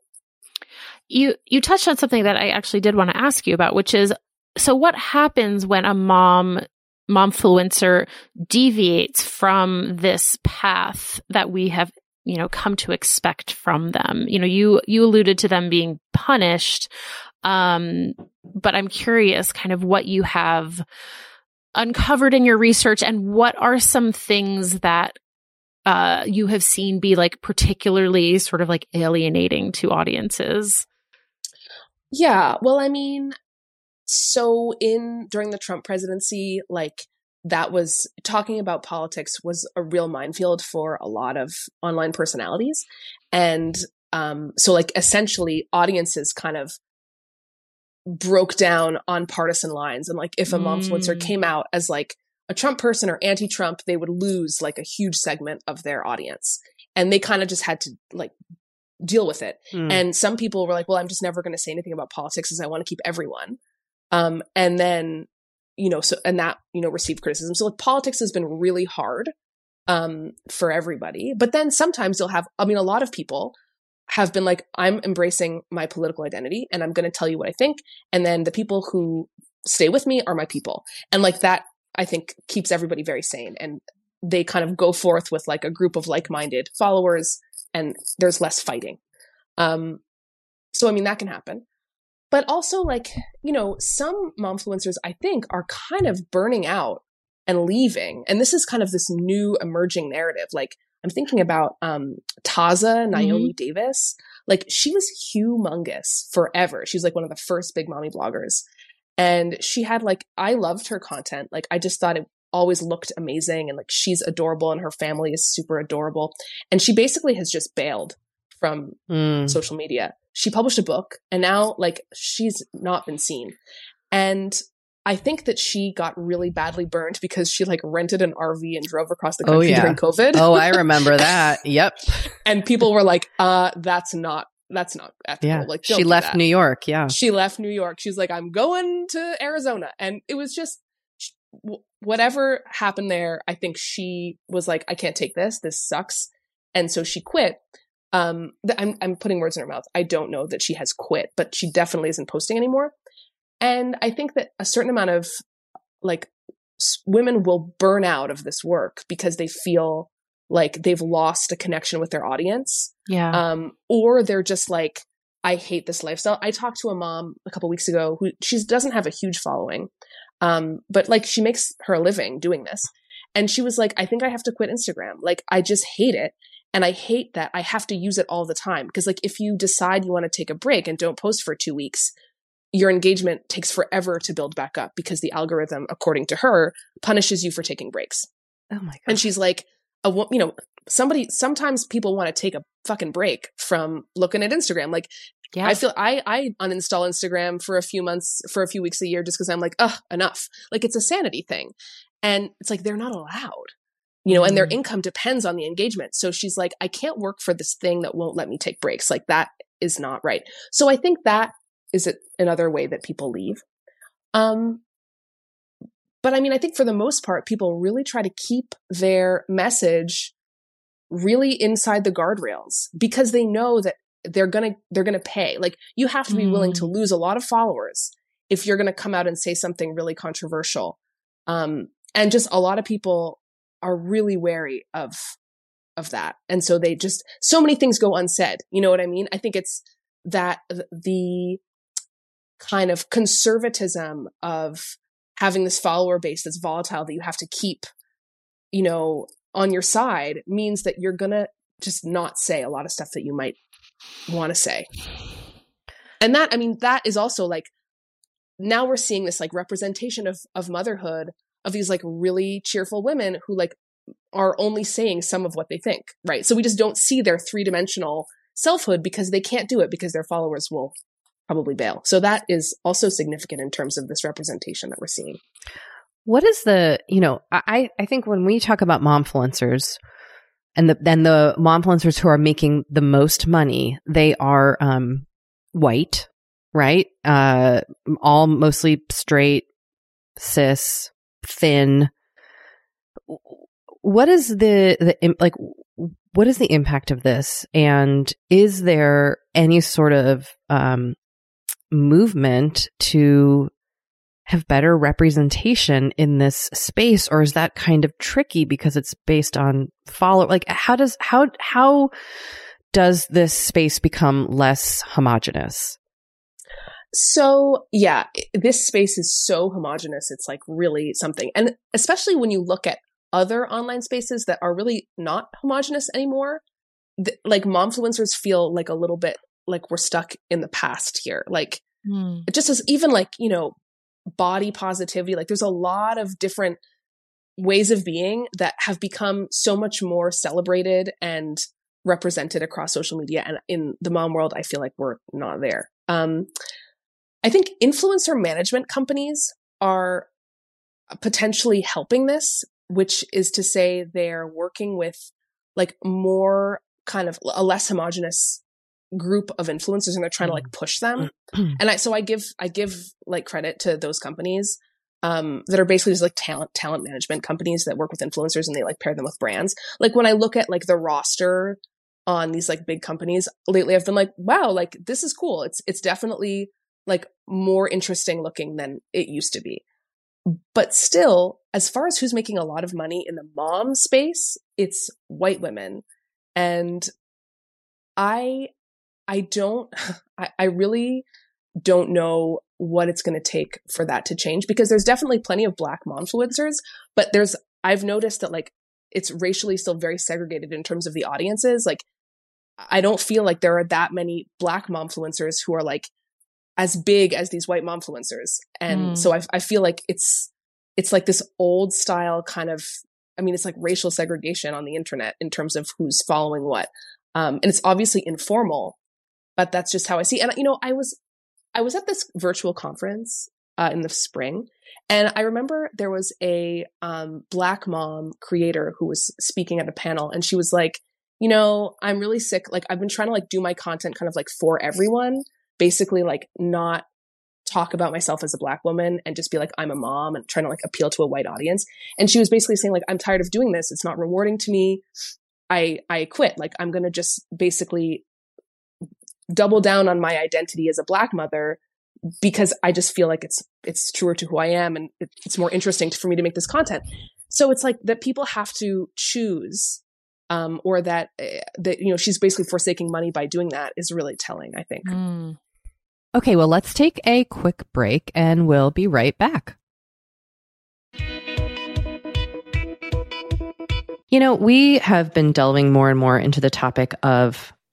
You you touched on something that I actually did want to ask you about, which is, so what happens when a mom momfluencer deviates from this path that we have, you know, come to expect from them? You know, you you alluded to them being punished, um, but I'm curious kind of what you have uncovered in your research and what are some things that uh, you have seen be like particularly sort of like alienating to audiences? Yeah. Well, I mean, so in during the Trump presidency, like that was talking about politics was a real minefield for a lot of online personalities. And um, so like essentially audiences kind of broke down on partisan lines. And like if a momfluencer mm. came out as like a Trump person or anti-Trump, they would lose like a huge segment of their audience. And they kind of just had to like deal with it. Mm. And some people were like, well, I'm just never going to say anything about politics because I want to keep everyone. Um, and then, you know, so, and that, you know, received criticism. So like politics has been really hard, um, for everybody, but then sometimes you'll have, I mean, a lot of people have been like, I'm embracing my political identity and I'm going to tell you what I think. And then the people who stay with me are my people. And like that, I think, keeps everybody very sane. And they kind of go forth with like a group of like-minded followers and there's less fighting. Um, so, I mean, that can happen. But also like, you know, some momfluencers, I think, are kind of burning out and leaving. And this is kind of this new emerging narrative. Like I'm thinking about um, Taza, Naomi mm-hmm. Davis. Like she was humongous forever. She was like one of the first big mommy bloggers. And she had like, I loved her content. Like I just thought it always looked amazing. And like, she's adorable and her family is super adorable. And she basically has just bailed from mm. social media. She published a book and now like she's not been seen. And I think that she got really badly burned because she like rented an R V and drove across the country oh, yeah. during COVID. Oh, I remember that. Yep. And people were like, uh, that's not That's not ethical. Yeah. Like she left that. New York. Yeah. She left New York. She's like, I'm going to Arizona. And it was just whatever happened there. I think she was like, I can't take this. This sucks. And so she quit. Um, I'm, I'm putting words in her mouth. I don't know that she has quit, but she definitely isn't posting anymore. And I think that a certain amount of like women will burn out of this work because they feel like they've lost a connection with their audience. Yeah. Um, or they're just like, I hate this lifestyle. I talked to a mom a couple weeks ago who she doesn't have a huge following. Um, but like she makes her living doing this. And she was like, I think I have to quit Instagram. Like I just hate it. And I hate that I have to use it all the time. Because like if you decide you want to take a break and don't post for two weeks, your engagement takes forever to build back up because the algorithm, according to her, punishes you for taking breaks. Oh my God. And she's like, A, you know, somebody, sometimes people want to take a fucking break from looking at Instagram. Like, yeah. I feel I, I uninstall Instagram for a few months, for a few weeks a year, just because I'm like, ugh, enough. Like it's a sanity thing. And it's like, they're not allowed, you know, mm-hmm. and their income depends on the engagement. So she's like, I can't work for this thing that won't let me take breaks. Like that is not right. So I think that is a, another way that people leave. Um, But I mean, I think for the most part, people really try to keep their message really inside the guardrails because they know that they're going to, they're going to pay. Like you have to be mm. willing to lose a lot of followers if you're going to come out and say something really controversial. Um, and just a lot of people are really wary of, of that. And so they just, so many things go unsaid. You know what I mean? I think it's that the kind of conservatism of having this follower base that's volatile that you have to keep, you know, on your side means that you're going to just not say a lot of stuff that you might want to say. And that, I mean, that is also like, now we're seeing this like representation of, of motherhood, of these like really cheerful women who like are only saying some of what they think, right? So we just don't see their three-dimensional selfhood because they can't do it because their followers will probably bail. So that is also significant in terms of this representation that we're seeing. What is the, you know, I, I think when we talk about momfluencers and the, then the momfluencers who are making the most money, they are um, white, right? Uh, all mostly straight, cis, thin. What is the, the like, what is the impact of this? And is there any sort of um, movement to have better representation in this space, or is that kind of tricky because it's based on follow? Like, how does how how does this space become less homogenous? So yeah, this space is so homogenous. It's like really something, and especially when you look at other online spaces that are really not homogenous anymore, th- like momfluencers feel like a little bit like we're stuck in the past here. Like mm. just as even like, you know, body positivity, like there's a lot of different ways of being that have become so much more celebrated and represented across social media. And in the mom world, I feel like we're not there. Um, I think influencer management companies are potentially helping this, which is to say they're working with like more kind of a less homogenous group of influencers, and they're trying to like push them. And I, so I give, I give like credit to those companies um, that are basically just like talent, talent management companies that work with influencers and they like pair them with brands. Like when I look at like the roster on these like big companies lately, I've been like, wow, like this is cool. It's, it's definitely like more interesting looking than it used to be. But still, as far as who's making a lot of money in the mom space, it's white women. And I, I don't, I, I really don't know what it's going to take for that to change, because there's definitely plenty of Black momfluencers, but there's, I've noticed that like, it's racially still very segregated in terms of the audiences. Like, I don't feel like there are that many Black momfluencers who are like as big as these white momfluencers. And mm. so I, I feel like it's, it's like this old style kind of, I mean, it's like racial segregation on the internet in terms of who's following what. Um, and it's obviously informal, but that's just how I see. And, you know, I was, I was at this virtual conference uh, in the spring, and I remember there was a um, Black mom creator who was speaking at a panel, and she was like, you know, I'm really sick. Like I've been trying to like do my content kind of like for everyone, basically like not talk about myself as a Black woman and just be like, I'm a mom and trying to like appeal to a white audience. And she was basically saying like, I'm tired of doing this. It's not rewarding to me. I, I quit. Like, I'm going to just basically double down on my identity as a Black mother because I just feel like it's, it's truer to who I am. And it, it's more interesting for me to make this content. So it's like that people have to choose, um, or that, uh, that, you know, she's basically forsaking money by doing that is really telling, I think. Mm. Okay, well, let's take a quick break and we'll be right back. You know, we have been delving more and more into the topic of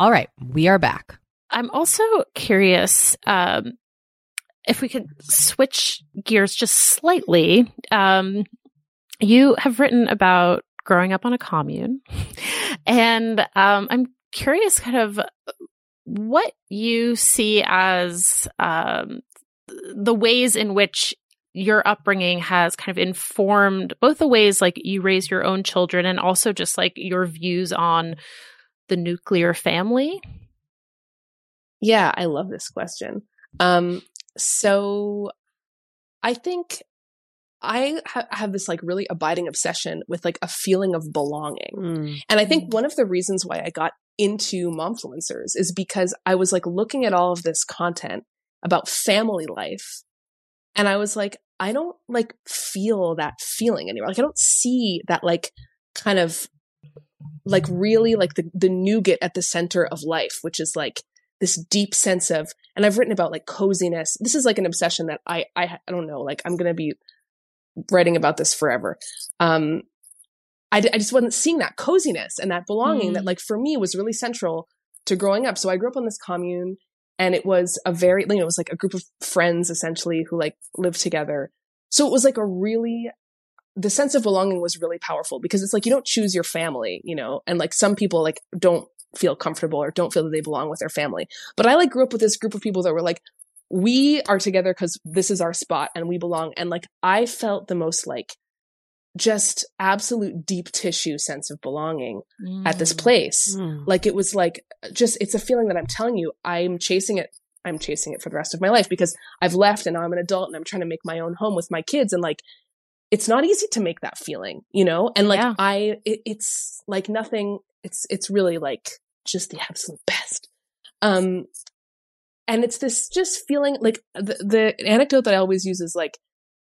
All right, we are back. I'm also curious um, if we could switch gears just slightly. Um, you have written about growing up on a commune, and um, I'm curious kind of what you see as um, the ways in which your upbringing has kind of informed both the ways like you raise your own children and also just like your views on the nuclear family? Yeah, I love this question. Um, so I think I ha- have this like really abiding obsession with like a feeling of belonging. Mm. And I think one of the reasons why I got into Momfluencers is because I was like looking at all of this content about family life. And I was like, I don't like feel that feeling anymore. Like I don't see that like kind of like really like the, the nougat at the center of life, which is like this deep sense of, and I've written about like coziness. This is like an obsession that I, I, I don't know, like I'm going to be writing about this forever. Um, I, I just wasn't seeing that coziness and that belonging mm. that like for me was really central to growing up. So I grew up on this commune and it was a very, you know, it was like a group of friends essentially who like lived together. So it was like a really, the sense of belonging was really powerful because it's like, you don't choose your family, you know, and like some people like don't feel comfortable or don't feel that they belong with their family. But I like grew up with this group of people that were like, we are together because this is our spot and we belong. And like, I felt the most like just absolute deep tissue sense of belonging mm. at this place. Mm. Like it was like, just, it's a feeling that I'm telling you, I'm chasing it. I'm chasing it for the rest of my life because I've left and now I'm an adult and I'm trying to make my own home with my kids. And like, it's not easy to make that feeling, you know? And like, yeah. I, it, it's like nothing, it's, it's really like just the absolute best. Um, and it's this just feeling like the, the anecdote that I always use is like,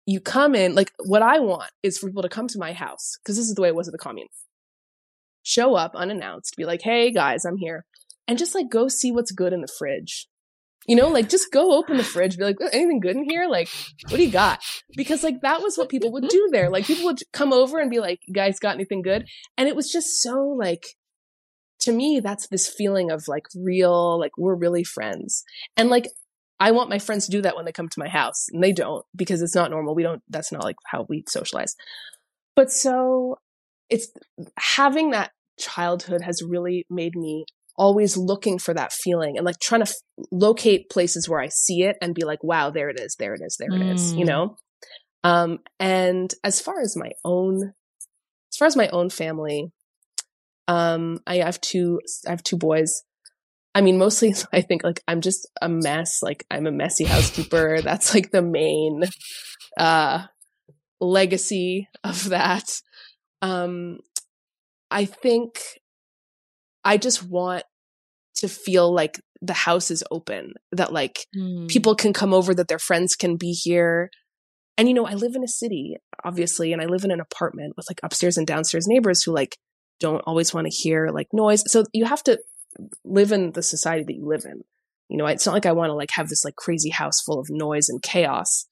you come in, like what I want is for people to come to my house. Cause this is the way it was at the commune. Show up unannounced, be like, hey guys, I'm here. And just like, go see what's good in the fridge. You know, like just go open the fridge, be like, anything good in here? Like, what do you got? Because like that was what people would do there. Like people would come over and be like, you guys got anything good? And it was just so like, to me, that's this feeling of like real, like we're really friends. And like, I want my friends to do that when they come to my house and they don't because it's not normal. We don't, that's not like how we socialize. But so it's having that childhood has really made me always looking for that feeling and like trying to f- locate places where I see it and be like, wow, there it is, there it is, there it mm. is, you know? Um, and as far as my own, as far as my own family, um, I have two, I have two boys. I mean, mostly I think like, I'm just a mess. Like I'm a messy housekeeper. That's like the main, uh, legacy of that. Um, I think, I just want to feel like the house is open, that like mm. people can come over, that their friends can be here. And, you know, I live in a city, obviously, and I live in an apartment with like upstairs and downstairs neighbors who like don't always want to hear like noise. So you have to live in the society that you live in. You know, it's not like I want to like have this like crazy house full of noise and chaos,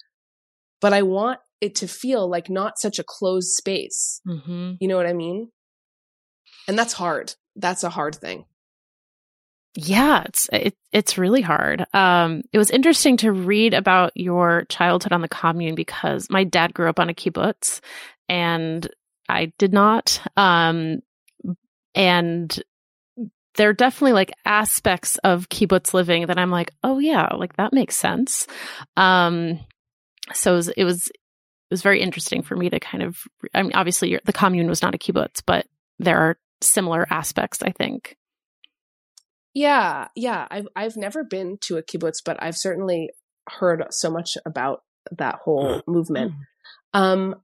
but I want it to feel like not such a closed space. Mm-hmm. You know what I mean? And that's hard. That's a hard thing. Yeah, it's it, it's really hard. Um, it was interesting to read about your childhood on the commune because my dad grew up on a kibbutz and I did not. Um, and there are definitely like aspects of kibbutz living that I'm like, oh yeah, like that makes sense. Um, so it was, it was it was very interesting for me to kind of. I mean, obviously, your, the commune was not a kibbutz, but there are similar aspects, I think. Yeah, yeah. I've I've never been to a kibbutz, but I've certainly heard so much about that whole movement. Um,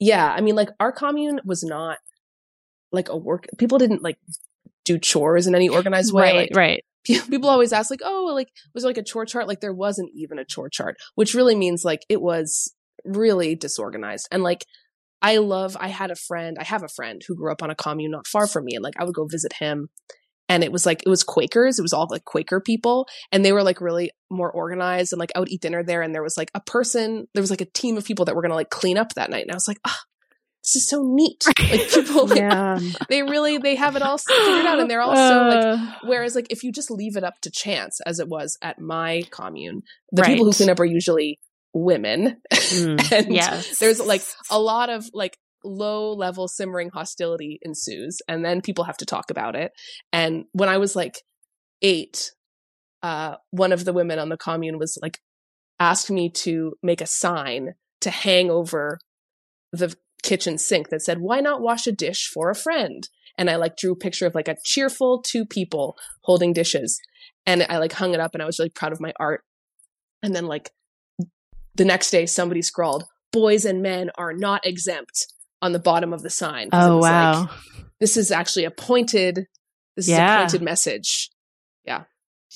yeah, I mean, like our commune was not like a work. People didn't like do chores in any organized way. Right, like, right. People always ask, like, oh, like was it like a chore chart? Like there wasn't even a chore chart, which really means like it was really disorganized. And like I love. I had a friend. I have a friend who grew up on a commune not far from me, and like I would go visit him. And it was like, it was Quakers. It was all like Quaker people. And they were like really more organized. And like, I would eat dinner there. And there was like a person, there was like a team of people that were going to like clean up that night. And I was like, ah, oh, this is so neat. Like people, yeah. like, they really, they have it all figured out. And they're all so like, whereas like, if you just leave it up to chance, as it was at my commune, the right. people who clean up are usually women. Mm, and yes. there's like a lot of like, low-level simmering hostility ensues, and then people have to talk about it. And when I was like eight, uh, one of the women on the commune was like, asked me to make a sign to hang over the kitchen sink that said, "Why not wash a dish for a friend?" And I like drew a picture of like a cheerful two people holding dishes, and I like hung it up, and I was really proud of my art. And then like the next day, somebody scrawled, "Boys and men are not exempt," on the bottom of the sign. Oh, it was wow. Like, this is actually a pointed, this yeah. is a pointed message. Yeah.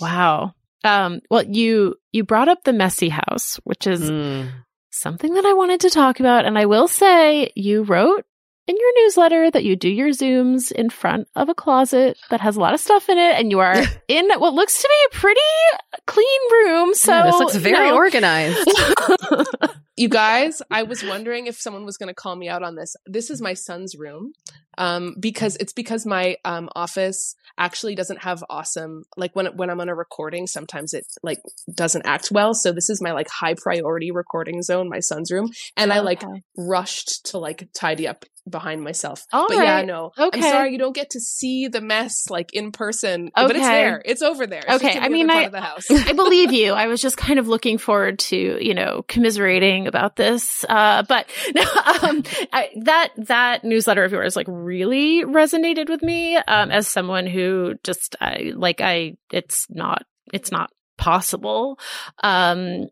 Wow. Um, well, you, you brought up the messy house, which is mm. something that I wanted to talk about. And I will say you wrote in your newsletter that you do your Zooms in front of a closet that has a lot of stuff in it. And you are in what looks to be a pretty clean room. So yeah, this looks very you know. organized. You guys, I was wondering if someone was going to call me out on this. This is my son's room, um, because it's because my um, office actually doesn't have awesome, like when when I'm on a recording, sometimes it like doesn't act well. So this is my like high priority recording zone, my son's room, and okay. I like rushed to like tidy up behind myself. All but right. yeah, no, okay. I'm sorry, you don't get to see the mess like in person, okay. but it's there, it's over there. It's okay, I mean, I, the house. I believe you. I was just kind of looking forward to you know commiserating about this, uh, but no, um, I, that that newsletter of yours like really resonated with me um, as someone who just I, like I it's not it's not possible, um,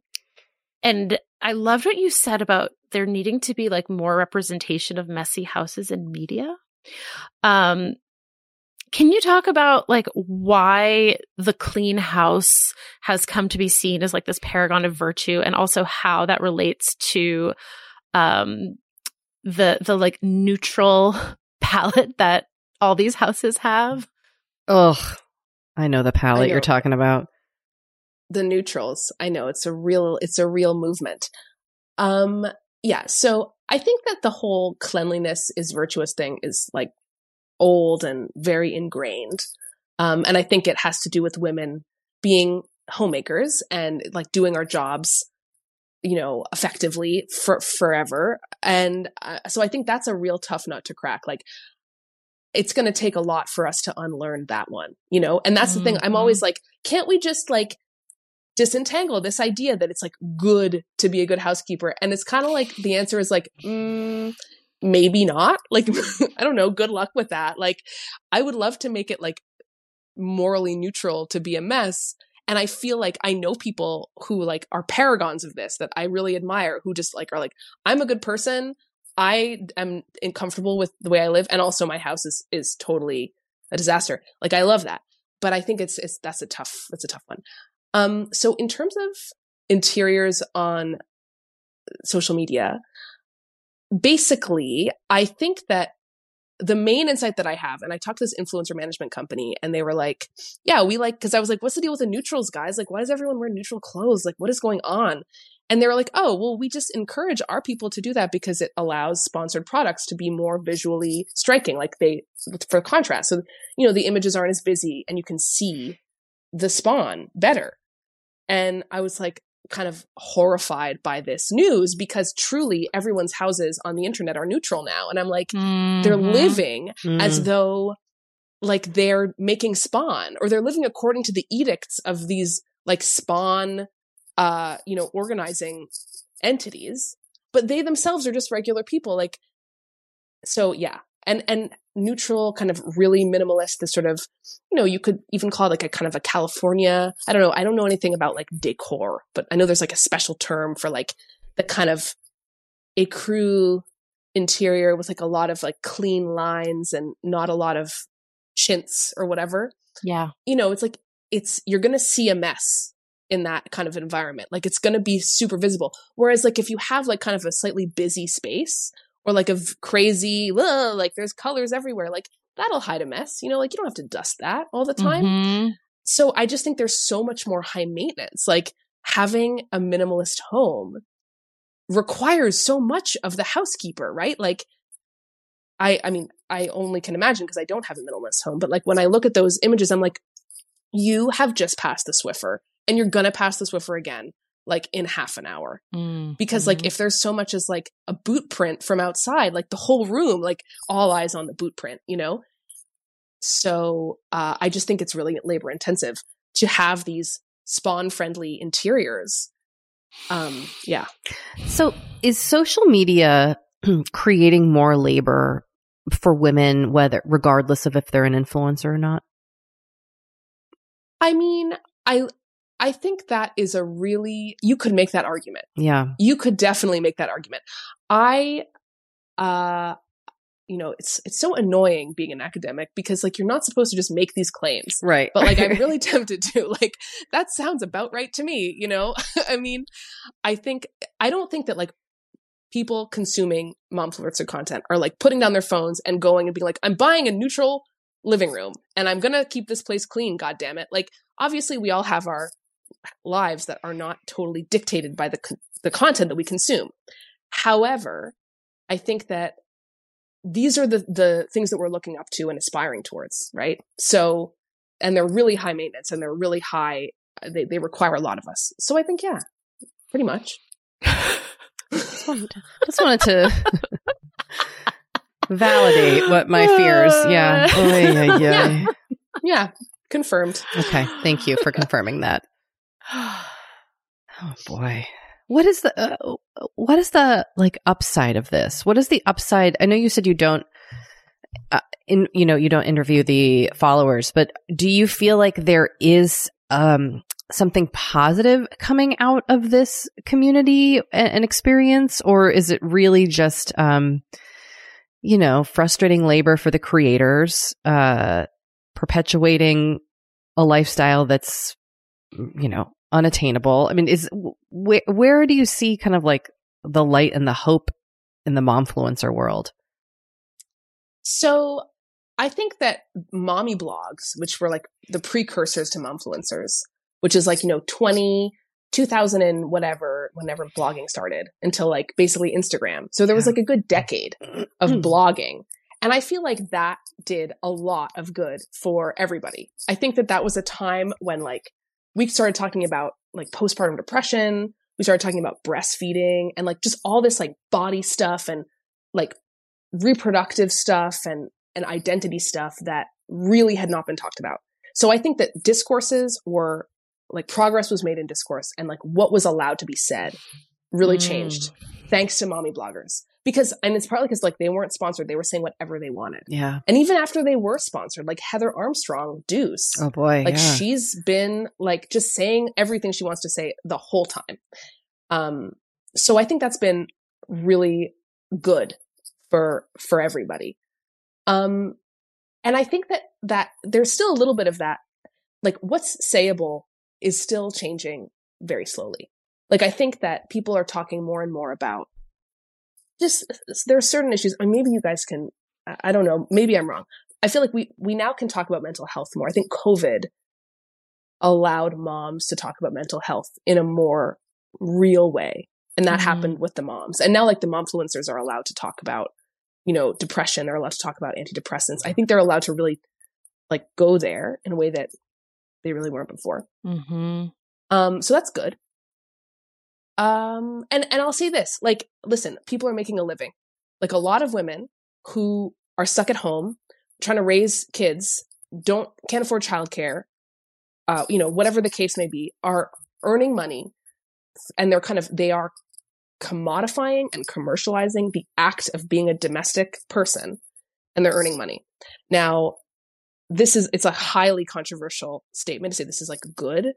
and I loved what you said about there needing to be like more representation of messy houses in media. Um, Can you talk about like why the clean house has come to be seen as like this paragon of virtue, and also how that relates to um, the the like neutral palette that all these houses have? Ugh, I know the palette know. You're talking about. The neutrals. I know it's a real it's a real movement. Um, yeah. So I think that the whole cleanliness is virtuous thing is like old and very ingrained. Um, and I think it has to do with women being homemakers and like doing our jobs, you know, effectively for forever. And uh, so I think that's a real tough nut to crack. Like it's going to take a lot for us to unlearn that one, you know? And that's mm-hmm. the thing. I'm always like, can't we just like disentangle this idea that it's like good to be a good housekeeper? And it's kind of like, the answer is like, mm, maybe not. Like, I don't know. Good luck with that. Like, I would love to make it like morally neutral to be a mess. And I feel like I know people who like are paragons of this that I really admire, who just like are like, I'm a good person. I am uncomfortable with the way I live. And also my house is, is totally a disaster. Like, I love that. But I think it's, it's, that's a tough, that's a tough one. Um, so in terms of interiors on social media, basically, I think that the main insight that I have, and I talked to this influencer management company, and they were like, yeah, we like, because I was like, what's the deal with the neutrals, guys? Like, why does everyone wear neutral clothes? Like, what is going on? And they were like, oh, well, we just encourage our people to do that because it allows sponsored products to be more visually striking, like they, for contrast. So, you know, the images aren't as busy and you can see the spawn better. And I was like kind of horrified by this news because truly everyone's houses on the internet are neutral now. And I'm like, mm-hmm. they're living mm-hmm. as though like they're making spawn, or they're living according to the edicts of these like spawn uh, you know, organizing entities, but they themselves are just regular people. Like, so yeah. And, and neutral, kind of really minimalist, this sort of, you know, you could even call it like a kind of a California, I don't know. I don't know anything about like decor, but I know there's like a special term for like the kind of a cru interior with like a lot of like clean lines and not a lot of chintz or whatever. Yeah. You know, it's like, it's, you're going to see a mess in that kind of environment. Like it's going to be super visible. Whereas like if you have like kind of a slightly busy space or like a v- crazy, ugh, like there's colors everywhere, like that'll hide a mess. You know, like you don't have to dust that all the time. Mm-hmm. So I just think there's so much more high maintenance. Like having a minimalist home requires so much of the housekeeper, right? Like I, I mean, I only can imagine because I don't have a minimalist home, but like when I look at those images, I'm like, you have just passed the Swiffer. And you're going to pass the Swiffer again, like in half an hour. Mm, because mm-hmm. like, if there's so much as like a boot print from outside, like the whole room, like all eyes on the boot print, you know? So uh, I just think it's really labor intensive to have these spawn friendly interiors. Um, yeah. So is social media creating more labor for women, whether regardless of if they're an influencer or not? I mean, I... I think that is a really, you could make that argument. Yeah. You could definitely make that argument. I, uh, you know, it's, it's so annoying being an academic because like, you're not supposed to just make these claims. Right. But like, I'm really tempted to, like, that sounds about right to me. You know, I mean, I think, I don't think that like people consuming momfluencer content are like putting down their phones and going and being like, I'm buying a neutral living room and I'm going to keep this place clean. God damn it. Like, obviously we all have our lives that are not totally dictated by the con- the content that we consume. However, I think that these are the the things that we're looking up to and aspiring towards, right? So, and they're really high maintenance and they're really high, they, they require a lot of us. So I think, yeah, pretty much. just, wanted, just wanted to validate what my fears, yeah. Oh, yeah, yeah. Yeah, confirmed. Okay, thank you for confirming that. Oh boy. What is the, uh, what is the like upside of this? What is the upside? I know you said you don't, uh, in, you know, you don't interview the followers, but do you feel like there is, um, something positive coming out of this community and, and experience? Or is it really just, um, you know, frustrating labor for the creators, uh, perpetuating a lifestyle that's, you know, unattainable? I mean, is wh- where do you see kind of like the light and the hope in the momfluencer world? So I think that mommy blogs, which were like the precursors to momfluencers, which is like, you know, twenty, two thousand and whatever, whenever blogging started until like basically Instagram. So there was like a good decade of blogging. And I feel like that did a lot of good for everybody. I think that that was a time when like, we started talking about like postpartum depression. We started talking about breastfeeding and like just all this like body stuff and like reproductive stuff and, and identity stuff that really had not been talked about. So I think that discourses were like progress was made in discourse and like what was allowed to be said really mm. changed thanks to mommy bloggers. Because, and it's partly because like they weren't sponsored. They were saying whatever they wanted. Yeah. And even after they were sponsored, like Heather Armstrong, Dooce. Oh boy. Like yeah. she's been like just saying everything she wants to say the whole time. Um, so I think that's been really good for, for everybody. Um, and I think that, that there's still a little bit of that. Like what's sayable is still changing very slowly. Like I think that people are talking more and more about just there are certain issues. I mean, maybe you guys can, I don't know, maybe I'm wrong. I feel like we, we now can talk about mental health more. I think COVID allowed moms to talk about mental health in a more real way. And that mm-hmm. happened with the moms. And now like the momfluencers are allowed to talk about, you know, depression. They're allowed to talk about antidepressants. I think they're allowed to really like go there in a way that they really weren't before. Mm-hmm. Um, so that's good. Um, and, and I'll say this, like, listen, people are making a living. Like a lot of women who are stuck at home trying to raise kids, don't, can't afford childcare, uh, you know, whatever the case may be, are earning money. And they're kind of, they are commodifying and commercializing the act of being a domestic person, and they're earning money. Now, this is, it's a highly controversial statement to say this is like good.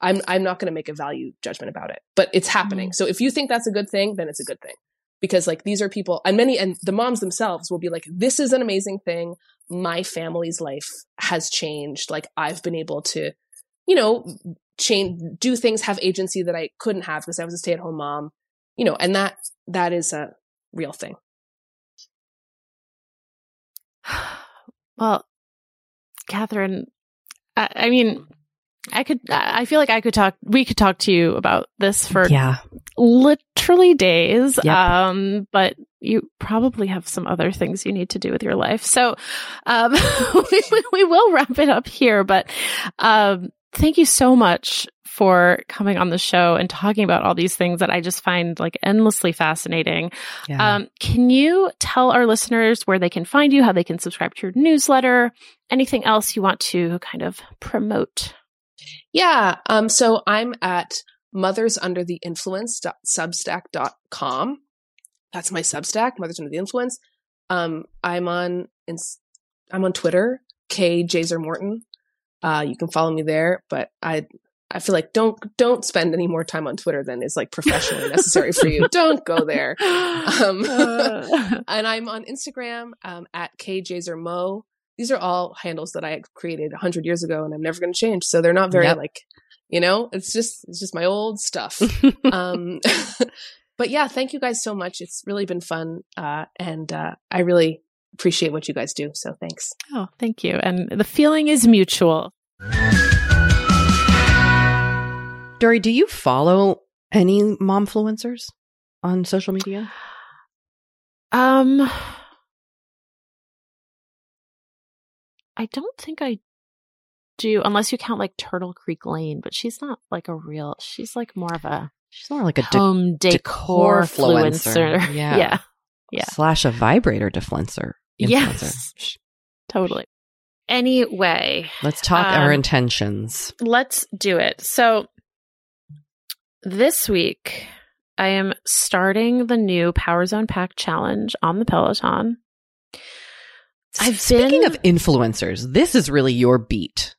I'm, I'm not going to make a value judgment about it, but it's happening. Mm-hmm. So if you think that's a good thing, then it's a good thing, because like these are people, and many, and the moms themselves will be like, this is an amazing thing. My family's life has changed. Like I've been able to, you know, change, do things, have agency that I couldn't have because I was a stay-at-home mom, you know, and that, that is a real thing. Well, Catherine, I, I mean, I could, I feel like I could talk, we could talk to you about this for yeah. literally days. Yep. Um, but you probably have some other things you need to do with your life. So, um, we, we will wrap it up here, but, um, thank you so much for coming on the show and talking about all these things that I just find like endlessly fascinating. Yeah. Um, can you tell our listeners where they can find you, how they can subscribe to your newsletter, anything else you want to kind of promote? Yeah. Um, so I'm at mothers under the influence dot substack dot com. That's my Substack, Mothers Under the Influence. Um, I'm on, I'm on Twitter, K Jezer-Morton. Uh, you can follow me there, but I, I feel like don't, don't spend any more time on Twitter than is like professionally necessary for you. Don't go there. Um, and I'm on Instagram, um, at K Jezer-Mo. These are all handles that I created a hundred years ago and I'm never going to change. So they're not very yep. like, you know, it's just, it's just my old stuff. um, but yeah, thank you guys so much. It's really been fun. Uh, and, uh, I really appreciate what you guys do. So thanks. Oh, thank you. And the feeling is mutual. Dory, do you follow any momfluencers on social media? Um, I don't think I do, unless you count like Turtle Creek Lane, but she's not like a real, she's like more of a, she's more like a de- home decor influencer. Yeah. yeah. Yeah. Slash a vibrator defluencer. Influencer. Yes. Totally. Anyway. Let's talk um, our intentions. Let's do it. So this week I am starting the new Power Zone Pack Challenge on the Peloton. I've Speaking been, of influencers, this is really your beat.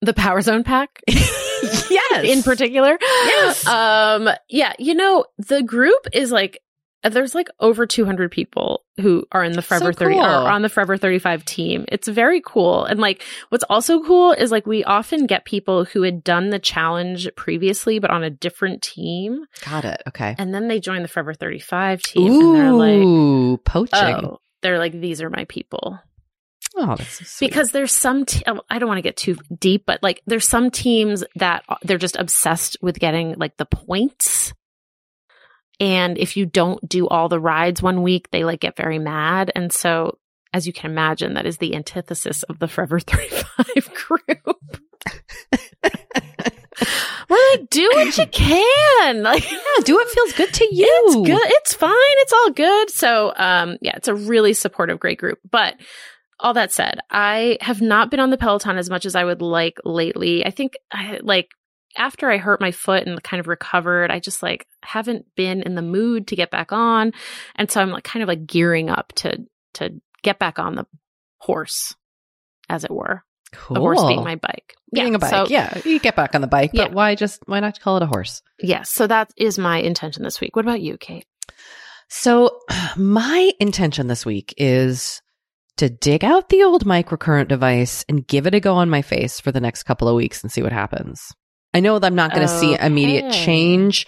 The Power Zone Pack? Yes. In particular? Yes. Um, yeah. You know, the group is like, there's like over two hundred people who are in the Forever so thirty cool. are on the Forever thirty-five team. It's very cool. And like, what's also cool is like, we often get people who had done the challenge previously, but on a different team. Got it. Okay. And then they join the Forever thirty-five team. Ooh, and they're like, Ooh, poaching. Oh. They're like, these are my people. Oh, that's so sweet. Because there's some, te- I don't want to get too deep, but like there's some teams that they're just obsessed with getting like the points. And if you don't do all the rides one week, they like get very mad. And so, as you can imagine, that is the antithesis of the Forever thirty-five group. Well, like, do what you can. Like, yeah, do what feels good to you. It's good. It's fine. It's all good. So, um, yeah, it's a really supportive, great group. But all that said, I have not been on the Peloton as much as I would like lately. I think, I, like, after I hurt my foot and kind of recovered, I just, like, haven't been in the mood to get back on. And so I'm, like, kind of, like, gearing up to to get back on the horse, as it were. Cool. The horse being my bike. Being yeah, a bike. So, yeah. You get back on the bike, but yeah. why just, why not call it a horse? Yes. Yeah, so that is my intention this week. What about you, Kate? So my intention this week is to dig out the old microcurrent device and give it a go on my face for the next couple of weeks and see what happens. I know that I'm not going to okay. see immediate change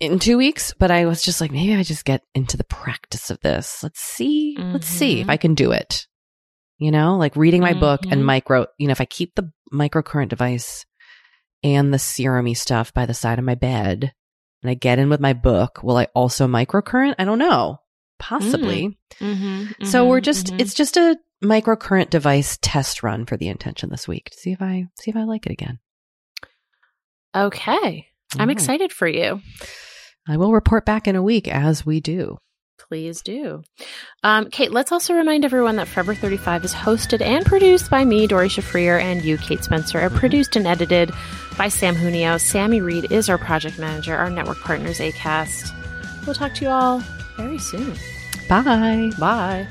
in two weeks, but I was just like, maybe I just get into the practice of this. Let's see. Mm-hmm. Let's see if I can do it. You know, like reading my book mm-hmm. and micro, you know, if I keep the microcurrent device and the serum-y stuff by the side of my bed, and I get in with my book, will I also microcurrent? I don't know. Possibly. Mm. Mm-hmm, mm-hmm, so we're just, mm-hmm. it's just a microcurrent device test run for the intention this week to see if I, see if I like it again. Okay. All I'm right. excited for you. I will report back in a week as we do. Please do. Um, Kate, let's also remind everyone that Forever thirty-five is hosted and produced by me, Dori Shafrir, and you, Kate Spencer, are produced and edited by Sam Junio. Sammy Reed is our project manager, our network partners, ACAST. We'll talk to you all very soon. Bye. Bye.